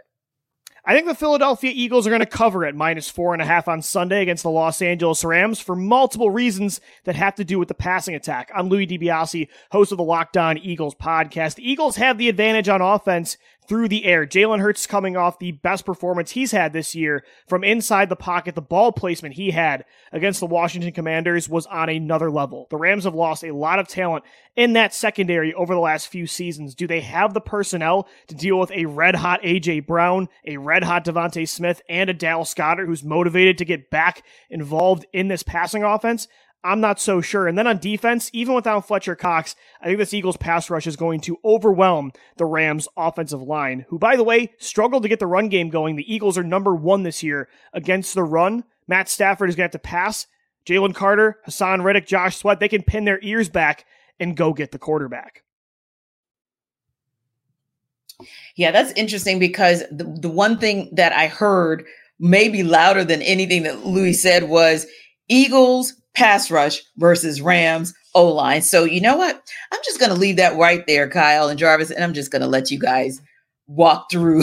I think the Philadelphia Eagles are going to cover at -4.5 on Sunday against the Los Angeles Rams for multiple reasons that have to do with the passing attack. I'm Louie DiBiase, host of the Locked On Eagles podcast. The Eagles have the advantage on offense through the air. Jalen Hurts coming off the best performance he's had this year from inside the pocket. The ball placement he had against the Washington Commanders was on another level. The Rams have lost a lot of talent in that secondary over the last few seasons. Do they have the personnel to deal with a red-hot A.J. Brown, a red-hot Devontae Smith, and a Dallas Goedert who's motivated to get back involved in this passing offense? I'm not so sure. And then on defense, even without Fletcher Cox, I think this Eagles pass rush is going to overwhelm the Rams' offensive line, who, by the way, struggled to get the run game going. The Eagles are #1 this year against the run. Matt Stafford is going to have to pass. Jalen Carter, Hassan Reddick, Josh Sweat, they can pin their ears back and go get the quarterback. Yeah, that's interesting because the one thing that I heard maybe louder than anything that Louis said was Eagles pass rush versus Rams O-line. So you know what? I'm just going to leave that right there, Kyle and Jarvis, and I'm just going to let you guys walk through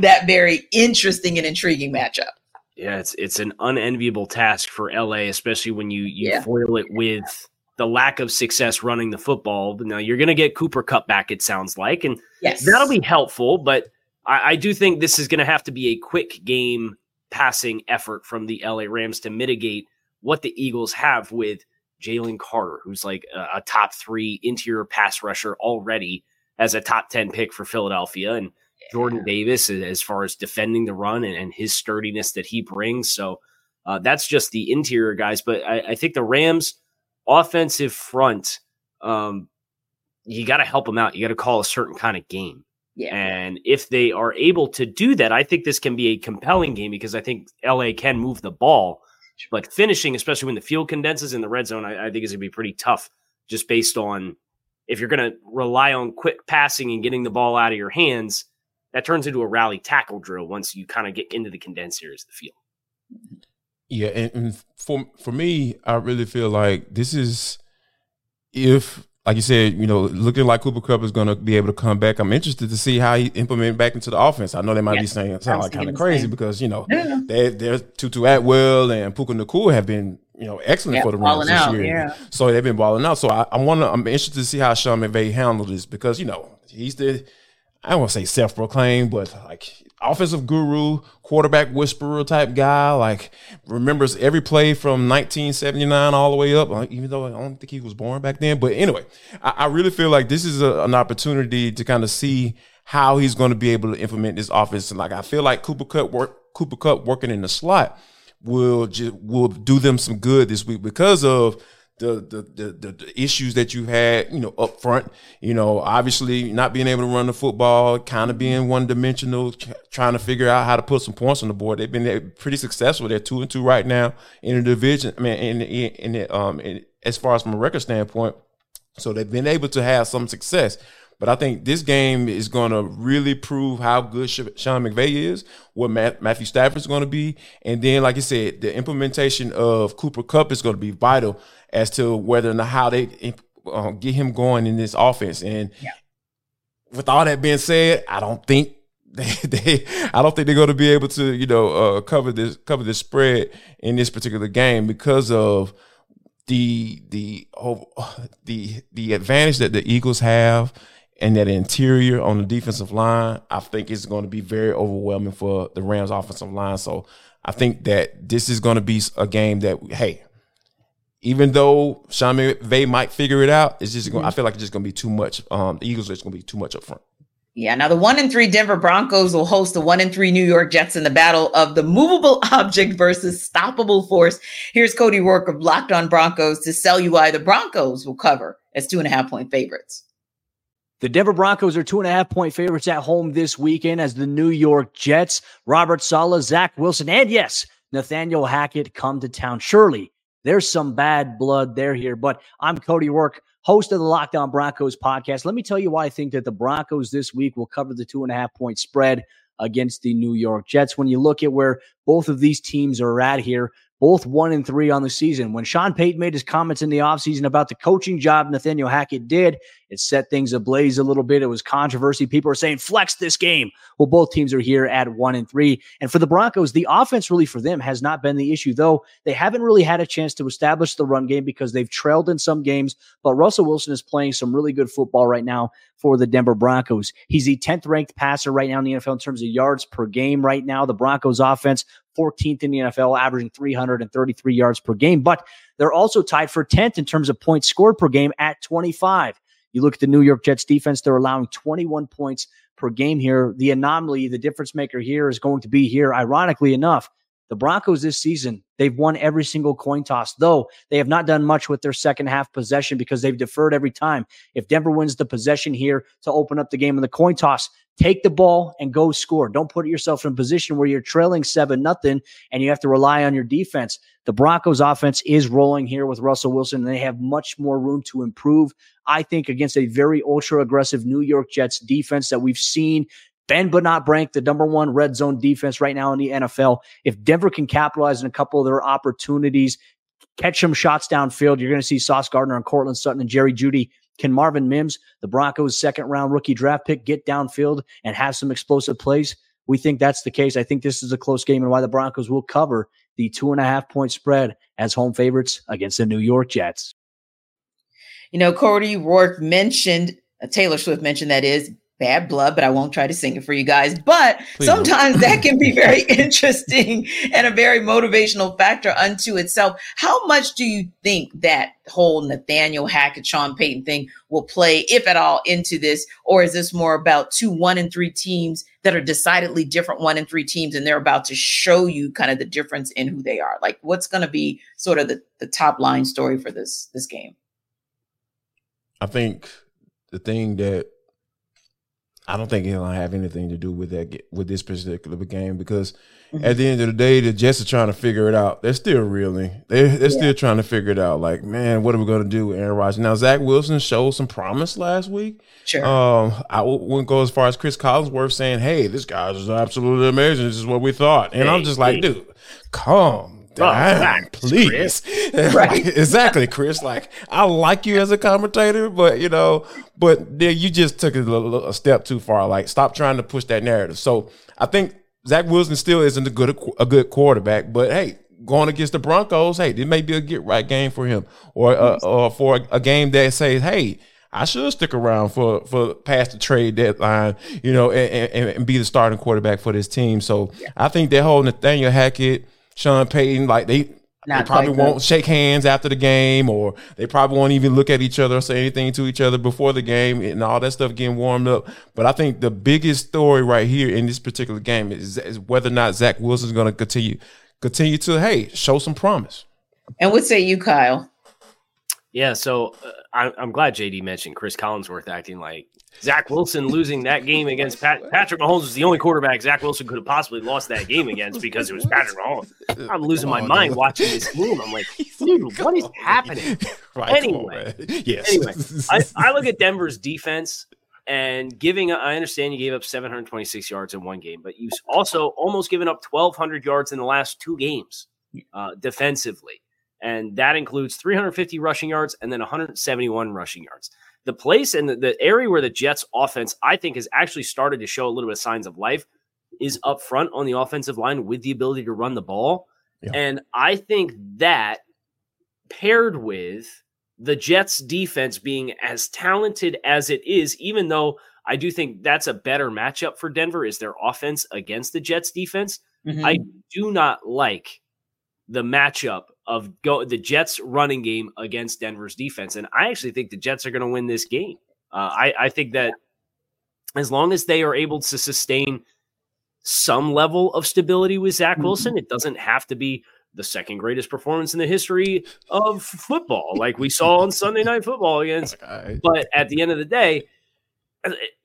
that very interesting and intriguing matchup. Yeah, it's an unenviable task for LA, especially when you foil it with the lack of success running the football. Now you're going to get Cooper Kupp back, it sounds like, and that'll be helpful, but I do think this is going to have to be a quick game passing effort from the LA Rams to mitigate what the Eagles have with Jalen Carter, who's like a top 3 interior pass rusher already as a top 10 pick for Philadelphia, and Jordan Davis as far as defending the run and his sturdiness that he brings. So that's just the interior guys. But I think the Rams offensive front, you got to help them out. You got to call a certain kind of game. Yeah. And if they are able to do that, I think this can be a compelling game because I think LA can move the ball. But finishing, especially when the field condenses in the red zone, I think is going to be pretty tough just based on if you're going to rely on quick passing and getting the ball out of your hands, that turns into a rally tackle drill once you kind of get into the condensed areas of the field. Yeah, and for me, I really feel like this is if, like you said, you know, looking like Cooper Kupp is going to be able to come back. I'm interested to see how he implement back into the offense. I know they might be saying it sounds like kind of crazy because, you know, they're Tutu Atwell and Puka Nacua have been, you know, excellent for the Rams this year. Yeah. So they've been balling out. So I'm interested to see how Sean McVay handled this because, you know, he's the, I don't want to say self-proclaimed, but like offensive guru, quarterback whisperer type guy, like remembers every play from 1979 all the way up, like, even though I don't think he was born back then. But anyway, I really feel like this is an opportunity to kind of see how he's going to be able to implement this offense. And like, I feel like Cooper Kupp working in the slot will do them some good this week because of the issues that you had, you know, up front, you know, obviously not being able to run the football, kind of being one dimensional, trying to figure out how to put some points on the board. They've been pretty successful. They're 2-2 right now in the division. I mean, as far as from a record standpoint, so they've been able to have some success. But I think this game is going to really prove how good Sean McVay is, what Matthew Stafford is going to be. And then, like I said, the implementation of Cooper Kupp is going to be vital as to whether or not how they get him going in this offense. And with all that being said, I don't think they're going to be able to, you know, cover this spread in this particular game because of the advantage that the Eagles have. And that interior on the defensive line, I think it's going to be very overwhelming for the Rams' offensive line. So I think that this is going to be a game that, hey, even though Sean McVay might figure it out, it's just going. I feel like it's just going to be too much. The Eagles are just going to be too much up front. Yeah, now the 1-3 Denver Broncos will host the 1-3 New York Jets in the battle of the movable object versus stoppable force. Here's Cody Rourke of Locked On Broncos to sell you why the Broncos will cover as 2.5-point favorites. The Denver Broncos are 2.5-point favorites at home this weekend as the New York Jets, Robert Saleh, Zach Wilson, and yes, Nathaniel Hackett come to town. Surely there's some bad blood there here, but I'm Cody Rourke, host of the Locked On Broncos podcast. Let me tell you why I think that the Broncos this week will cover the 2.5-point spread against the New York Jets. When you look at where both of these teams are at here, both 1-3 on the season. When Sean Payton made his comments in the offseason about the coaching job Nathaniel Hackett did, it set things ablaze a little bit. It was controversy. People are saying, flex this game. Well, both teams are here at 1-3. And for the Broncos, the offense really for them has not been the issue, though. They haven't really had a chance to establish the run game because they've trailed in some games. But Russell Wilson is playing some really good football right now for the Denver Broncos. He's the 10th ranked passer right now in the NFL in terms of yards per game right now. The Broncos offense, 14th in the NFL, averaging 333 yards per game. But they're also tied for 10th in terms of points scored per game at 25. You look at the New York Jets defense, they're allowing 21 points per game here. The anomaly, the difference maker here is going to be here, ironically enough. The Broncos this season, they've won every single coin toss, though they have not done much with their second half possession because they've deferred every time. If Denver wins the possession here to open up the game in the coin toss, take the ball and go score. Don't put yourself in a position where you're trailing 7-0 and you have to rely on your defense. The Broncos offense is rolling here with Russell Wilson, and they have much more room to improve, I think, against a very ultra-aggressive New York Jets defense that we've seen bend but not break, the number one red zone defense right now in the NFL. If Denver can capitalize on a couple of their opportunities, catch some shots downfield, you're going to see Sauce Gardner and Cortland Sutton and Jerry Jeudy. Can Marvin Mims, the Broncos' second-round rookie draft pick, get downfield and have some explosive plays? We think that's the case. I think this is a close game and why the Broncos will cover the 2.5-point spread as home favorites against the New York Jets. You know, Cody Rourke mentioned, Taylor Swift mentioned that is, bad blood, but I won't try to sing it for you guys. But please sometimes that can be very interesting and a very motivational factor unto itself. How much do you think that whole Nathaniel Hackett, Sean Payton thing will play, if at all, into this? Or is this more about 2 1-3 teams that are decidedly different 1-3 teams, and they're about to show you kind of the difference in who they are? Like, what's going to be sort of the top line story for this game? I think the thing that I don't think it'll have anything to do with that, with this particular game, because at the end of the day, the Jets are trying to figure it out. They're still reeling. They're still trying to figure it out. Like, man, what are we going to do with Aaron Rodgers? Now, Zach Wilson showed some promise last week. Sure. I wouldn't go as far as Chris Collinsworth saying, hey, this guy is absolutely amazing. This is what we thought. And I'm just like, dude, calm down, please. Right. Exactly, Chris. Like, I like you as a commentator, but, you know, but there, you just took it a step too far. Like, stop trying to push that narrative. So I think Zach Wilson still isn't a good quarterback, but hey, going against the Broncos, hey, this may be a get right game for him, or for a game that says, hey, I should stick around for past the trade deadline, you know, and be the starting quarterback for this team. So I think that whole Nathaniel Hackett, Sean Payton, like they probably won't shake hands after the game, or they probably won't even look at each other or say anything to each other before the game and all that stuff getting warmed up. But I think the biggest story right here in this particular game is whether or not Zach Wilson is going to continue to, hey, show some promise. And what say you, Kyle? Yeah, so I'm glad JD mentioned Chris Collinsworth acting like Zach Wilson losing that game against Patrick Mahomes was the only quarterback Zach Wilson could have possibly lost that game against because it was Patrick Mahomes. I'm losing my mind watching this game. I'm like, dude, what is happening? Anyway, I look at Denver's defense and I understand you gave up 726 yards in one game, but you've also almost given up 1,200 yards in the last two games defensively. And that includes 350 rushing yards and then 171 rushing yards. The place and the area where the Jets' offense, I think, has actually started to show a little bit of signs of life is up front on the offensive line with the ability to run the ball. Yeah. And I think that paired with the Jets' defense being as talented as it is, even though I do think that's a better matchup for Denver, is their offense against the Jets' defense. Mm-hmm. I do not like the matchup of the Jets running game against Denver's defense. And I actually think the Jets are going to win this game. I think that as long as they are able to sustain some level of stability with Zach Wilson, it doesn't have to be the second greatest performance in the history of football, like we saw on Sunday Night Football against. Okay. But at the end of the day,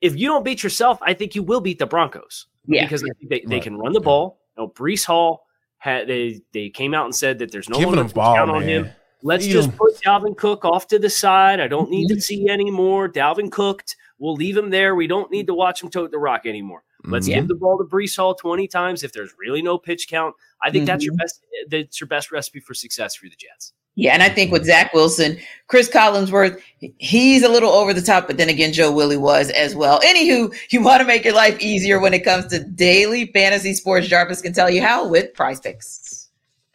if you don't beat yourself, I think you will beat the Broncos. Yeah. Because they can run the ball. Breece Hall, they came out and said that there's no one to count on him. Let's just put Dalvin Cook off to the side. I don't need to see anymore. Dalvin cooked. We'll leave him there. We don't need to watch him tote the rock anymore. Let's give the ball to Breece Hall 20 times if there's really no pitch count. I think that's your best recipe for success for the Jets. Yeah, and I think with Zach Wilson, Chris Collinsworth, he's a little over the top, but then again, Joe Willie was as well. Anywho, you want to make your life easier when it comes to daily fantasy sports. Jarvis can tell you how with Prize Picks.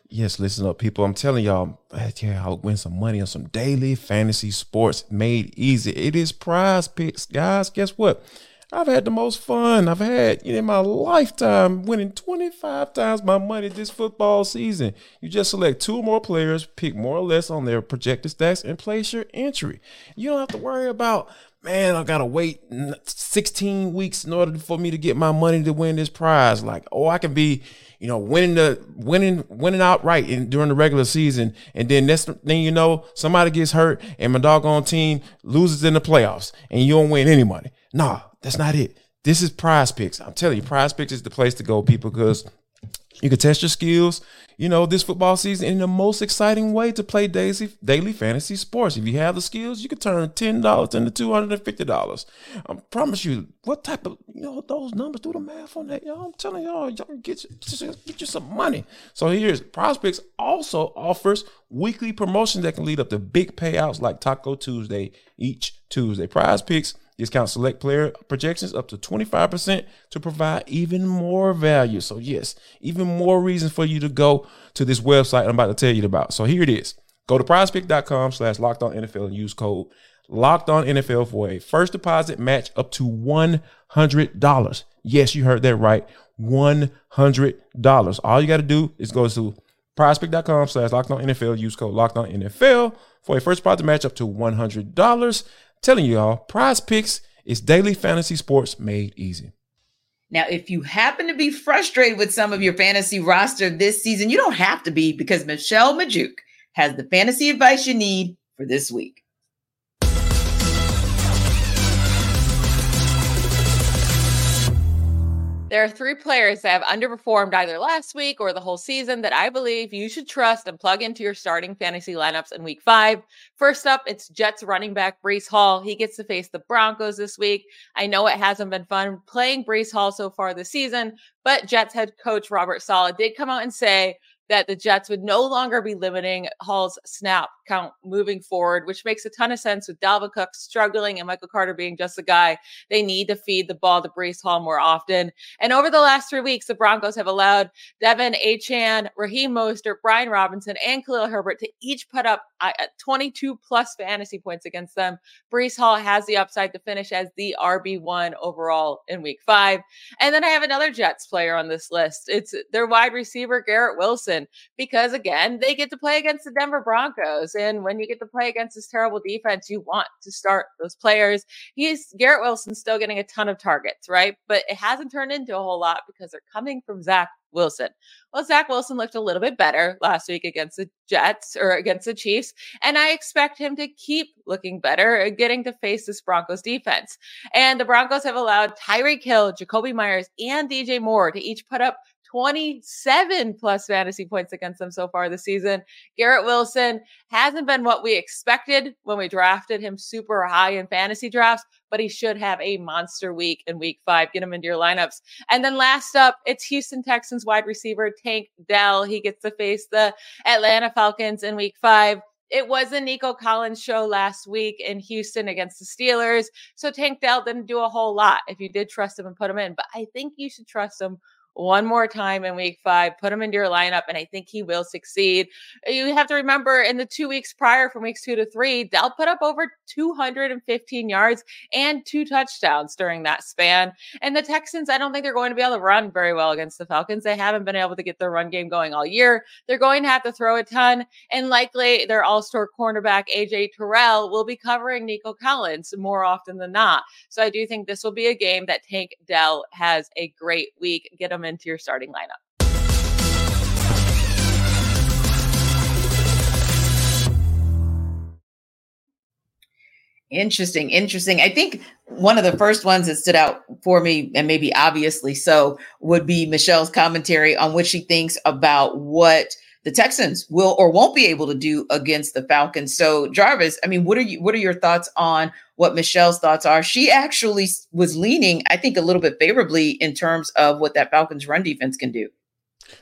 Yes, listen up, people. I'm telling y'all, I'll win some money on some daily fantasy sports made easy. It is Prize Picks, guys. Guess what? I've had the most fun I've had in my lifetime, winning 25 times my money this football season. You just select two or more players, pick more or less on their projected stats, and place your entry. You don't have to worry about, man, I got to wait 16 weeks in order for me to get my money to win this prize. Like, oh, I can be, you know, winning outright during the regular season. And then next thing you know, somebody gets hurt and my doggone team loses in the playoffs and you don't win any money. Nah, that's not it. This is Prize Picks. I'm telling you, Prize Picks is the place to go, people, because you can test your skills, you know, this football season in the most exciting way to play daily fantasy sports. If you have the skills, you can turn $10 into $250. I promise you, what type of, you know, those numbers, do the math on that, y'all. I'm telling y'all, y'all can get you some money. So here's, Prize Picks also offers weekly promotions that can lead up to big payouts like Taco Tuesday each Tuesday. Prize Picks discount select player projections up to 25% to provide even more value. So yes, even more reason for you to go to this website I'm about to tell you about. So here it is. Go to prizepicks.com/LockedOnNFL and use code LockedOnNFL for a first deposit match up to $100. Yes, you heard that right. $100. All you got to do is go to prizepicks.com/LockedOnNFL, use code LockedOnNFL for a first deposit match up to $100. Telling you all, Prize Picks is daily fantasy sports made easy. Now, if you happen to be frustrated with some of your fantasy roster this season, you don't have to be, because Michelle Majuk has the fantasy advice you need for this week. There are three players that have underperformed either last week or the whole season that I believe you should trust and plug into your starting fantasy lineups in week 5. First up, it's Jets running back Breece Hall. He gets to face the Broncos this week. I know it hasn't been fun playing Breece Hall so far this season, but Jets head coach Robert Saleh did come out and say that the Jets would no longer be limiting Hall's snap count moving forward, which makes a ton of sense with Dalvin Cook struggling and Michael Carter being just the guy. They need to feed the ball to Breece Hall more often. And over the last 3 weeks, the Broncos have allowed Devin Achane, Raheem Mostert, Brian Robinson, and Khalil Herbert to each put up 22-plus fantasy points against them. Breece Hall has the upside to finish as the RB1 overall in Week 5. And then I have another Jets player on this list. It's their wide receiver, Garrett Wilson, because, again, they get to play against the Denver Broncos. And when you get to play against this terrible defense, you want to start those players. Garrett Wilson's still getting a ton of targets, right? But it hasn't turned into a whole lot because they're coming from Zach Wilson. Well, Zach Wilson looked a little bit better last week against the Jets or against the Chiefs, and I expect him to keep looking better, getting to face this Broncos defense. And the Broncos have allowed Tyreek Hill, Jacoby Myers, and DJ Moore to each put up 27-plus fantasy points against them so far this season. Garrett Wilson hasn't been what we expected when we drafted him super high in fantasy drafts, but he should have a monster week in Week 5. Get him into your lineups. And then last up, it's Houston Texans wide receiver Tank Dell. He gets to face the Atlanta Falcons in Week 5. It was a Nico Collins show last week in Houston against the Steelers, so Tank Dell didn't do a whole lot if you did trust him and put him in, but I think you should trust him one more time in Week 5, put him into your lineup, and I think he will succeed. You have to remember, in the 2 weeks prior from weeks 2 to 3, Dell put up over 215 yards and 2 touchdowns during that span. And the Texans, I don't think they're going to be able to run very well against the Falcons. They haven't been able to get their run game going all year. They're going to have to throw a ton, and likely their all-star cornerback, A.J. Terrell, will be covering Nico Collins more often than not. So I do think this will be a game that Tank Dell has a great week. Get him into your starting lineup. Interesting. I think one of the first ones that stood out for me, and maybe obviously so, would be Michelle's commentary on what she thinks about what the Texans will or won't be able to do against the Falcons. So Jarvis, I mean, what are your thoughts on what Michelle's thoughts are? She actually was leaning, I think, a little bit favorably in terms of what that Falcons run defense can do.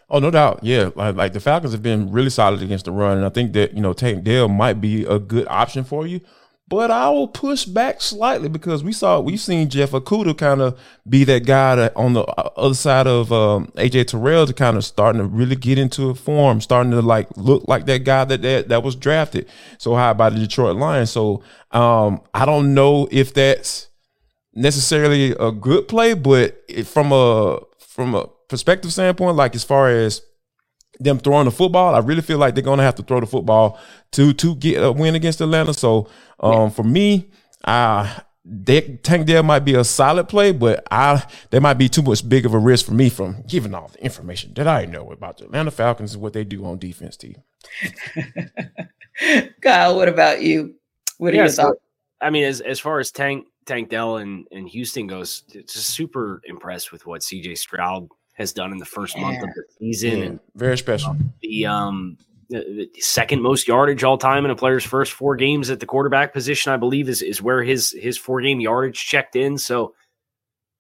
Oh, no doubt. Yeah. Like the Falcons have been really solid against the run. And I think that, you know, Tank Dell might be a good option for you. But I will push back slightly because we've seen Jeff Okudah kind of be that guy that on the other side of AJ Terrell to kind of starting to really get into a form, starting to like look like that guy that was drafted so high by the Detroit Lions. So I don't know if that's necessarily a good play, but from a perspective standpoint, like as far as them throwing the football, I really feel like they're going to have to throw the football to get a win against Atlanta. So for me, Tank Dell might be a solid play, but they might be too much big of a risk for me from giving all the information that I know about the Atlanta Falcons and what they do on defense team. Kyle, what about you? What are your thoughts? I mean, as far as Tank Dell and Houston goes, just super impressed with what CJ Stroud has done in the first month of the season. Yeah, and very special. The second most yardage all time in a player's first four games at the quarterback position, I believe, is where his four-game yardage checked in. So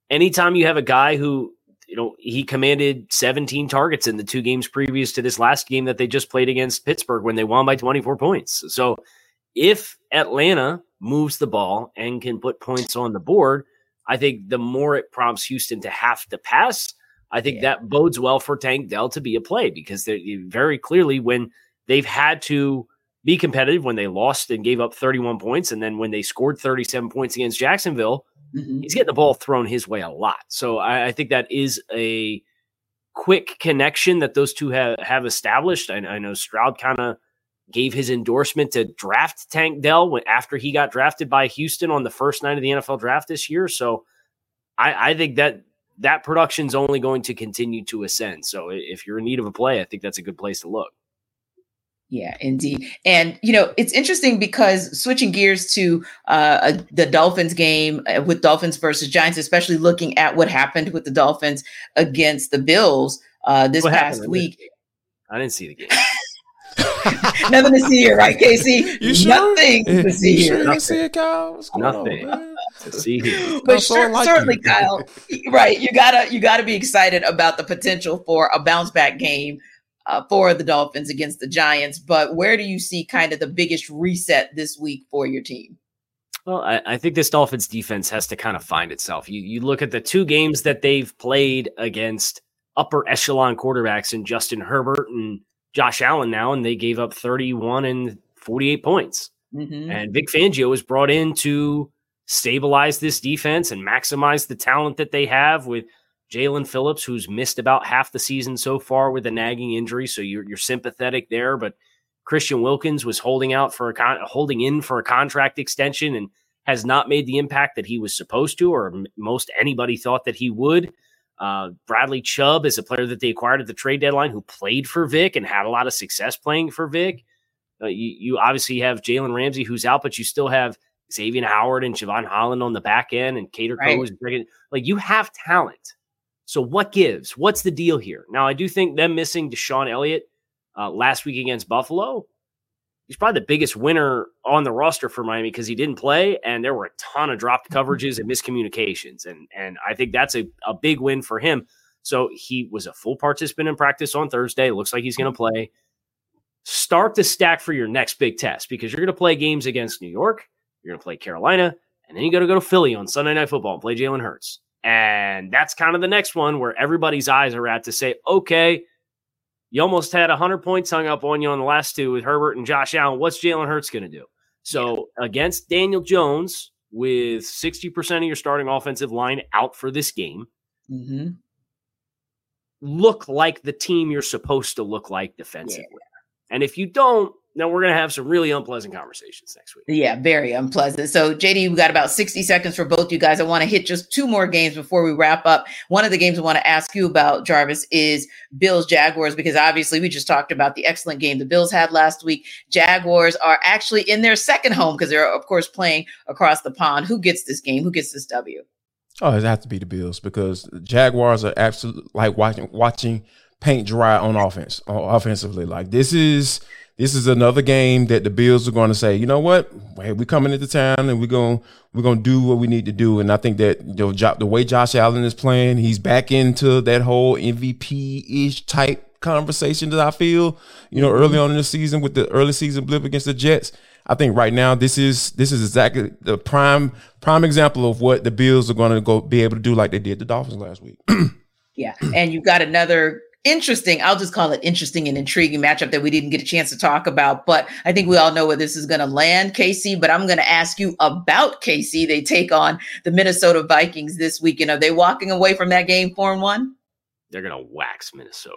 anytime you have a guy who, you know, he commanded 17 targets in the two games previous to this last game that they just played against Pittsburgh when they won by 24 points. So if Atlanta moves the ball and can put points on the board, I think the more it prompts Houston to have to pass, I think that bodes well for Tank Dell to be a play because they very clearly when they've had to be competitive, when they lost and gave up 31 points, and then when they scored 37 points against Jacksonville, he's getting the ball thrown his way a lot. So I think that is a quick connection that those two have established. I know Stroud kind of gave his endorsement to draft Tank Dell after he got drafted by Houston on the first night of the NFL draft this year. So I think that production's only going to continue to ascend. So if you're in need of a play, I think that's a good place to look. Yeah, indeed. And, you know, it's interesting because switching gears to the Dolphins game with Dolphins versus Giants, especially looking at what happened with the Dolphins against the Bills this past week. I didn't see the game. Nothing to see here, right, Casey? You sure? Nothing to see here. You see it, Kyle? What's going on, to see here? But certainly, Kyle, right? You gotta be excited about the potential for a bounce back game for the Dolphins against the Giants. But where do you see kind of the biggest reset this week for your team? Well, I think this Dolphins defense has to kind of find itself. You look at the two games that they've played against upper echelon quarterbacks and Justin Herbert and Josh Allen now, and they gave up 31 and 48 points. Mm-hmm. And Vic Fangio was brought in to stabilize this defense and maximize the talent that they have with Jalen Phillips, who's missed about half the season so far with a nagging injury. So you're sympathetic there, but Christian Wilkins was holding in for a contract extension and has not made the impact that he was supposed to, or most anybody thought that he would. Bradley Chubb is a player that they acquired at the trade deadline who played for Vic and had a lot of success playing for Vic. You obviously have Jalen Ramsey who's out, but you still have Xavier Howard and Javon Holland on the back end and Cater Coe is breaking. Like, you have talent. So what gives? What's the deal here? Now, I do think them missing Deshaun Elliott last week against Buffalo, he's probably the biggest winner on the roster for Miami because he didn't play, and there were a ton of dropped coverages and miscommunications. And I think that's a big win for him. So he was a full participant in practice on Thursday. Looks like he's going to play. Start the stack for your next big test because you're going to play games against New York, you're going to play Carolina, and then you got to go to Philly on Sunday Night Football and play Jalen Hurts. And that's kind of the next one where everybody's eyes are at to say, okay, you almost had 100 points hung up on you on the last two with Herbert and Josh Allen. What's Jalen Hurts going to do? So against Daniel Jones with 60% of your starting offensive line out for this game, look like the team you're supposed to look like defensively. Yeah. And if you don't, now we're going to have some really unpleasant conversations next week. Yeah, very unpleasant. So, JD, we got about 60 seconds for both you guys. I want to hit just two more games before we wrap up. One of the games I want to ask you about, Jarvis, is Bills-Jaguars, because obviously we just talked about the excellent game the Bills had last week. Jaguars are actually in their second home because they're, of course, playing across the pond. Who gets this game? Who gets this W? Oh, it has to be the Bills because the Jaguars are absolutely like watching paint dry on offense, offensively. Like, this is another game that the Bills are going to say, you know what, hey, we're coming into town and we're going to do what we need to do. And I think that, you know, the way Josh Allen is playing, he's back into that whole MVP-ish type conversation that I feel, you know, early on in the season with the early season blip against the Jets. I think right now this is exactly the prime example of what the Bills are going to go be able to do, like they did the Dolphins last week. Yeah, and you've got another interesting, I'll just call it interesting and intriguing matchup that we didn't get a chance to talk about, but I think we all know where this is going to land, KC, but I'm going to ask you about KC. They take on the Minnesota Vikings this weekend. Are they walking away from that game 4-1? They're going to wax Minnesota.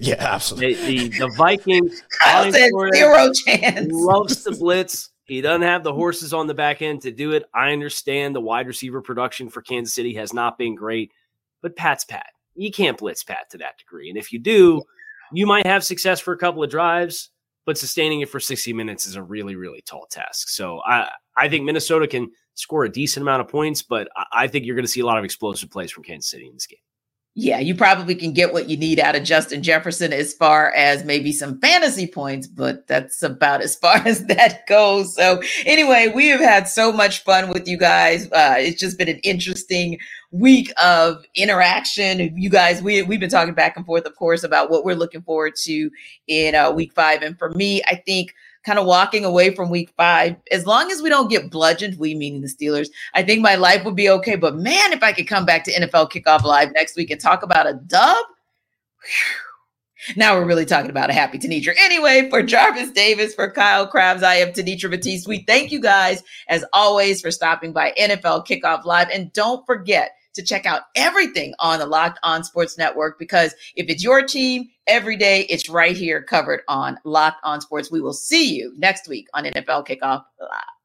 Yeah, absolutely. The Vikings, Kyle said zero chance. Loves to blitz. He doesn't have the horses on the back end to do it. I understand the wide receiver production for Kansas City has not been great, but Pat's Pat. You can't blitz Pat to that degree. And if you do, you might have success for a couple of drives, but sustaining it for 60 minutes is a really, really tall task. So I think Minnesota can score a decent amount of points, but I think you're going to see a lot of explosive plays from Kansas City in this game. Yeah, you probably can get what you need out of Justin Jefferson as far as maybe some fantasy points, but that's about as far as that goes. So anyway, we have had so much fun with you guys. It's just been an interesting week of interaction. You guys, we've been talking back and forth, of course, about what we're looking forward to in week 5. And for me, I think kind of walking away from week 5, as long as we don't get bludgeoned, we meaning the Steelers, I think my life would be okay. But man, if I could come back to NFL Kickoff Live next week and talk about a dub, whew, now we're really talking about a happy Tanitra. Anyway, for Jarvis Davis, for Kyle Krabs, I am Tanitra Batiste. We thank you guys, as always, for stopping by NFL Kickoff Live. And don't forget to check out everything on the Locked On Sports Network, because if it's your team, every day it's right here covered on Locked On Sports. We will see you next week on NFL Kickoff Live.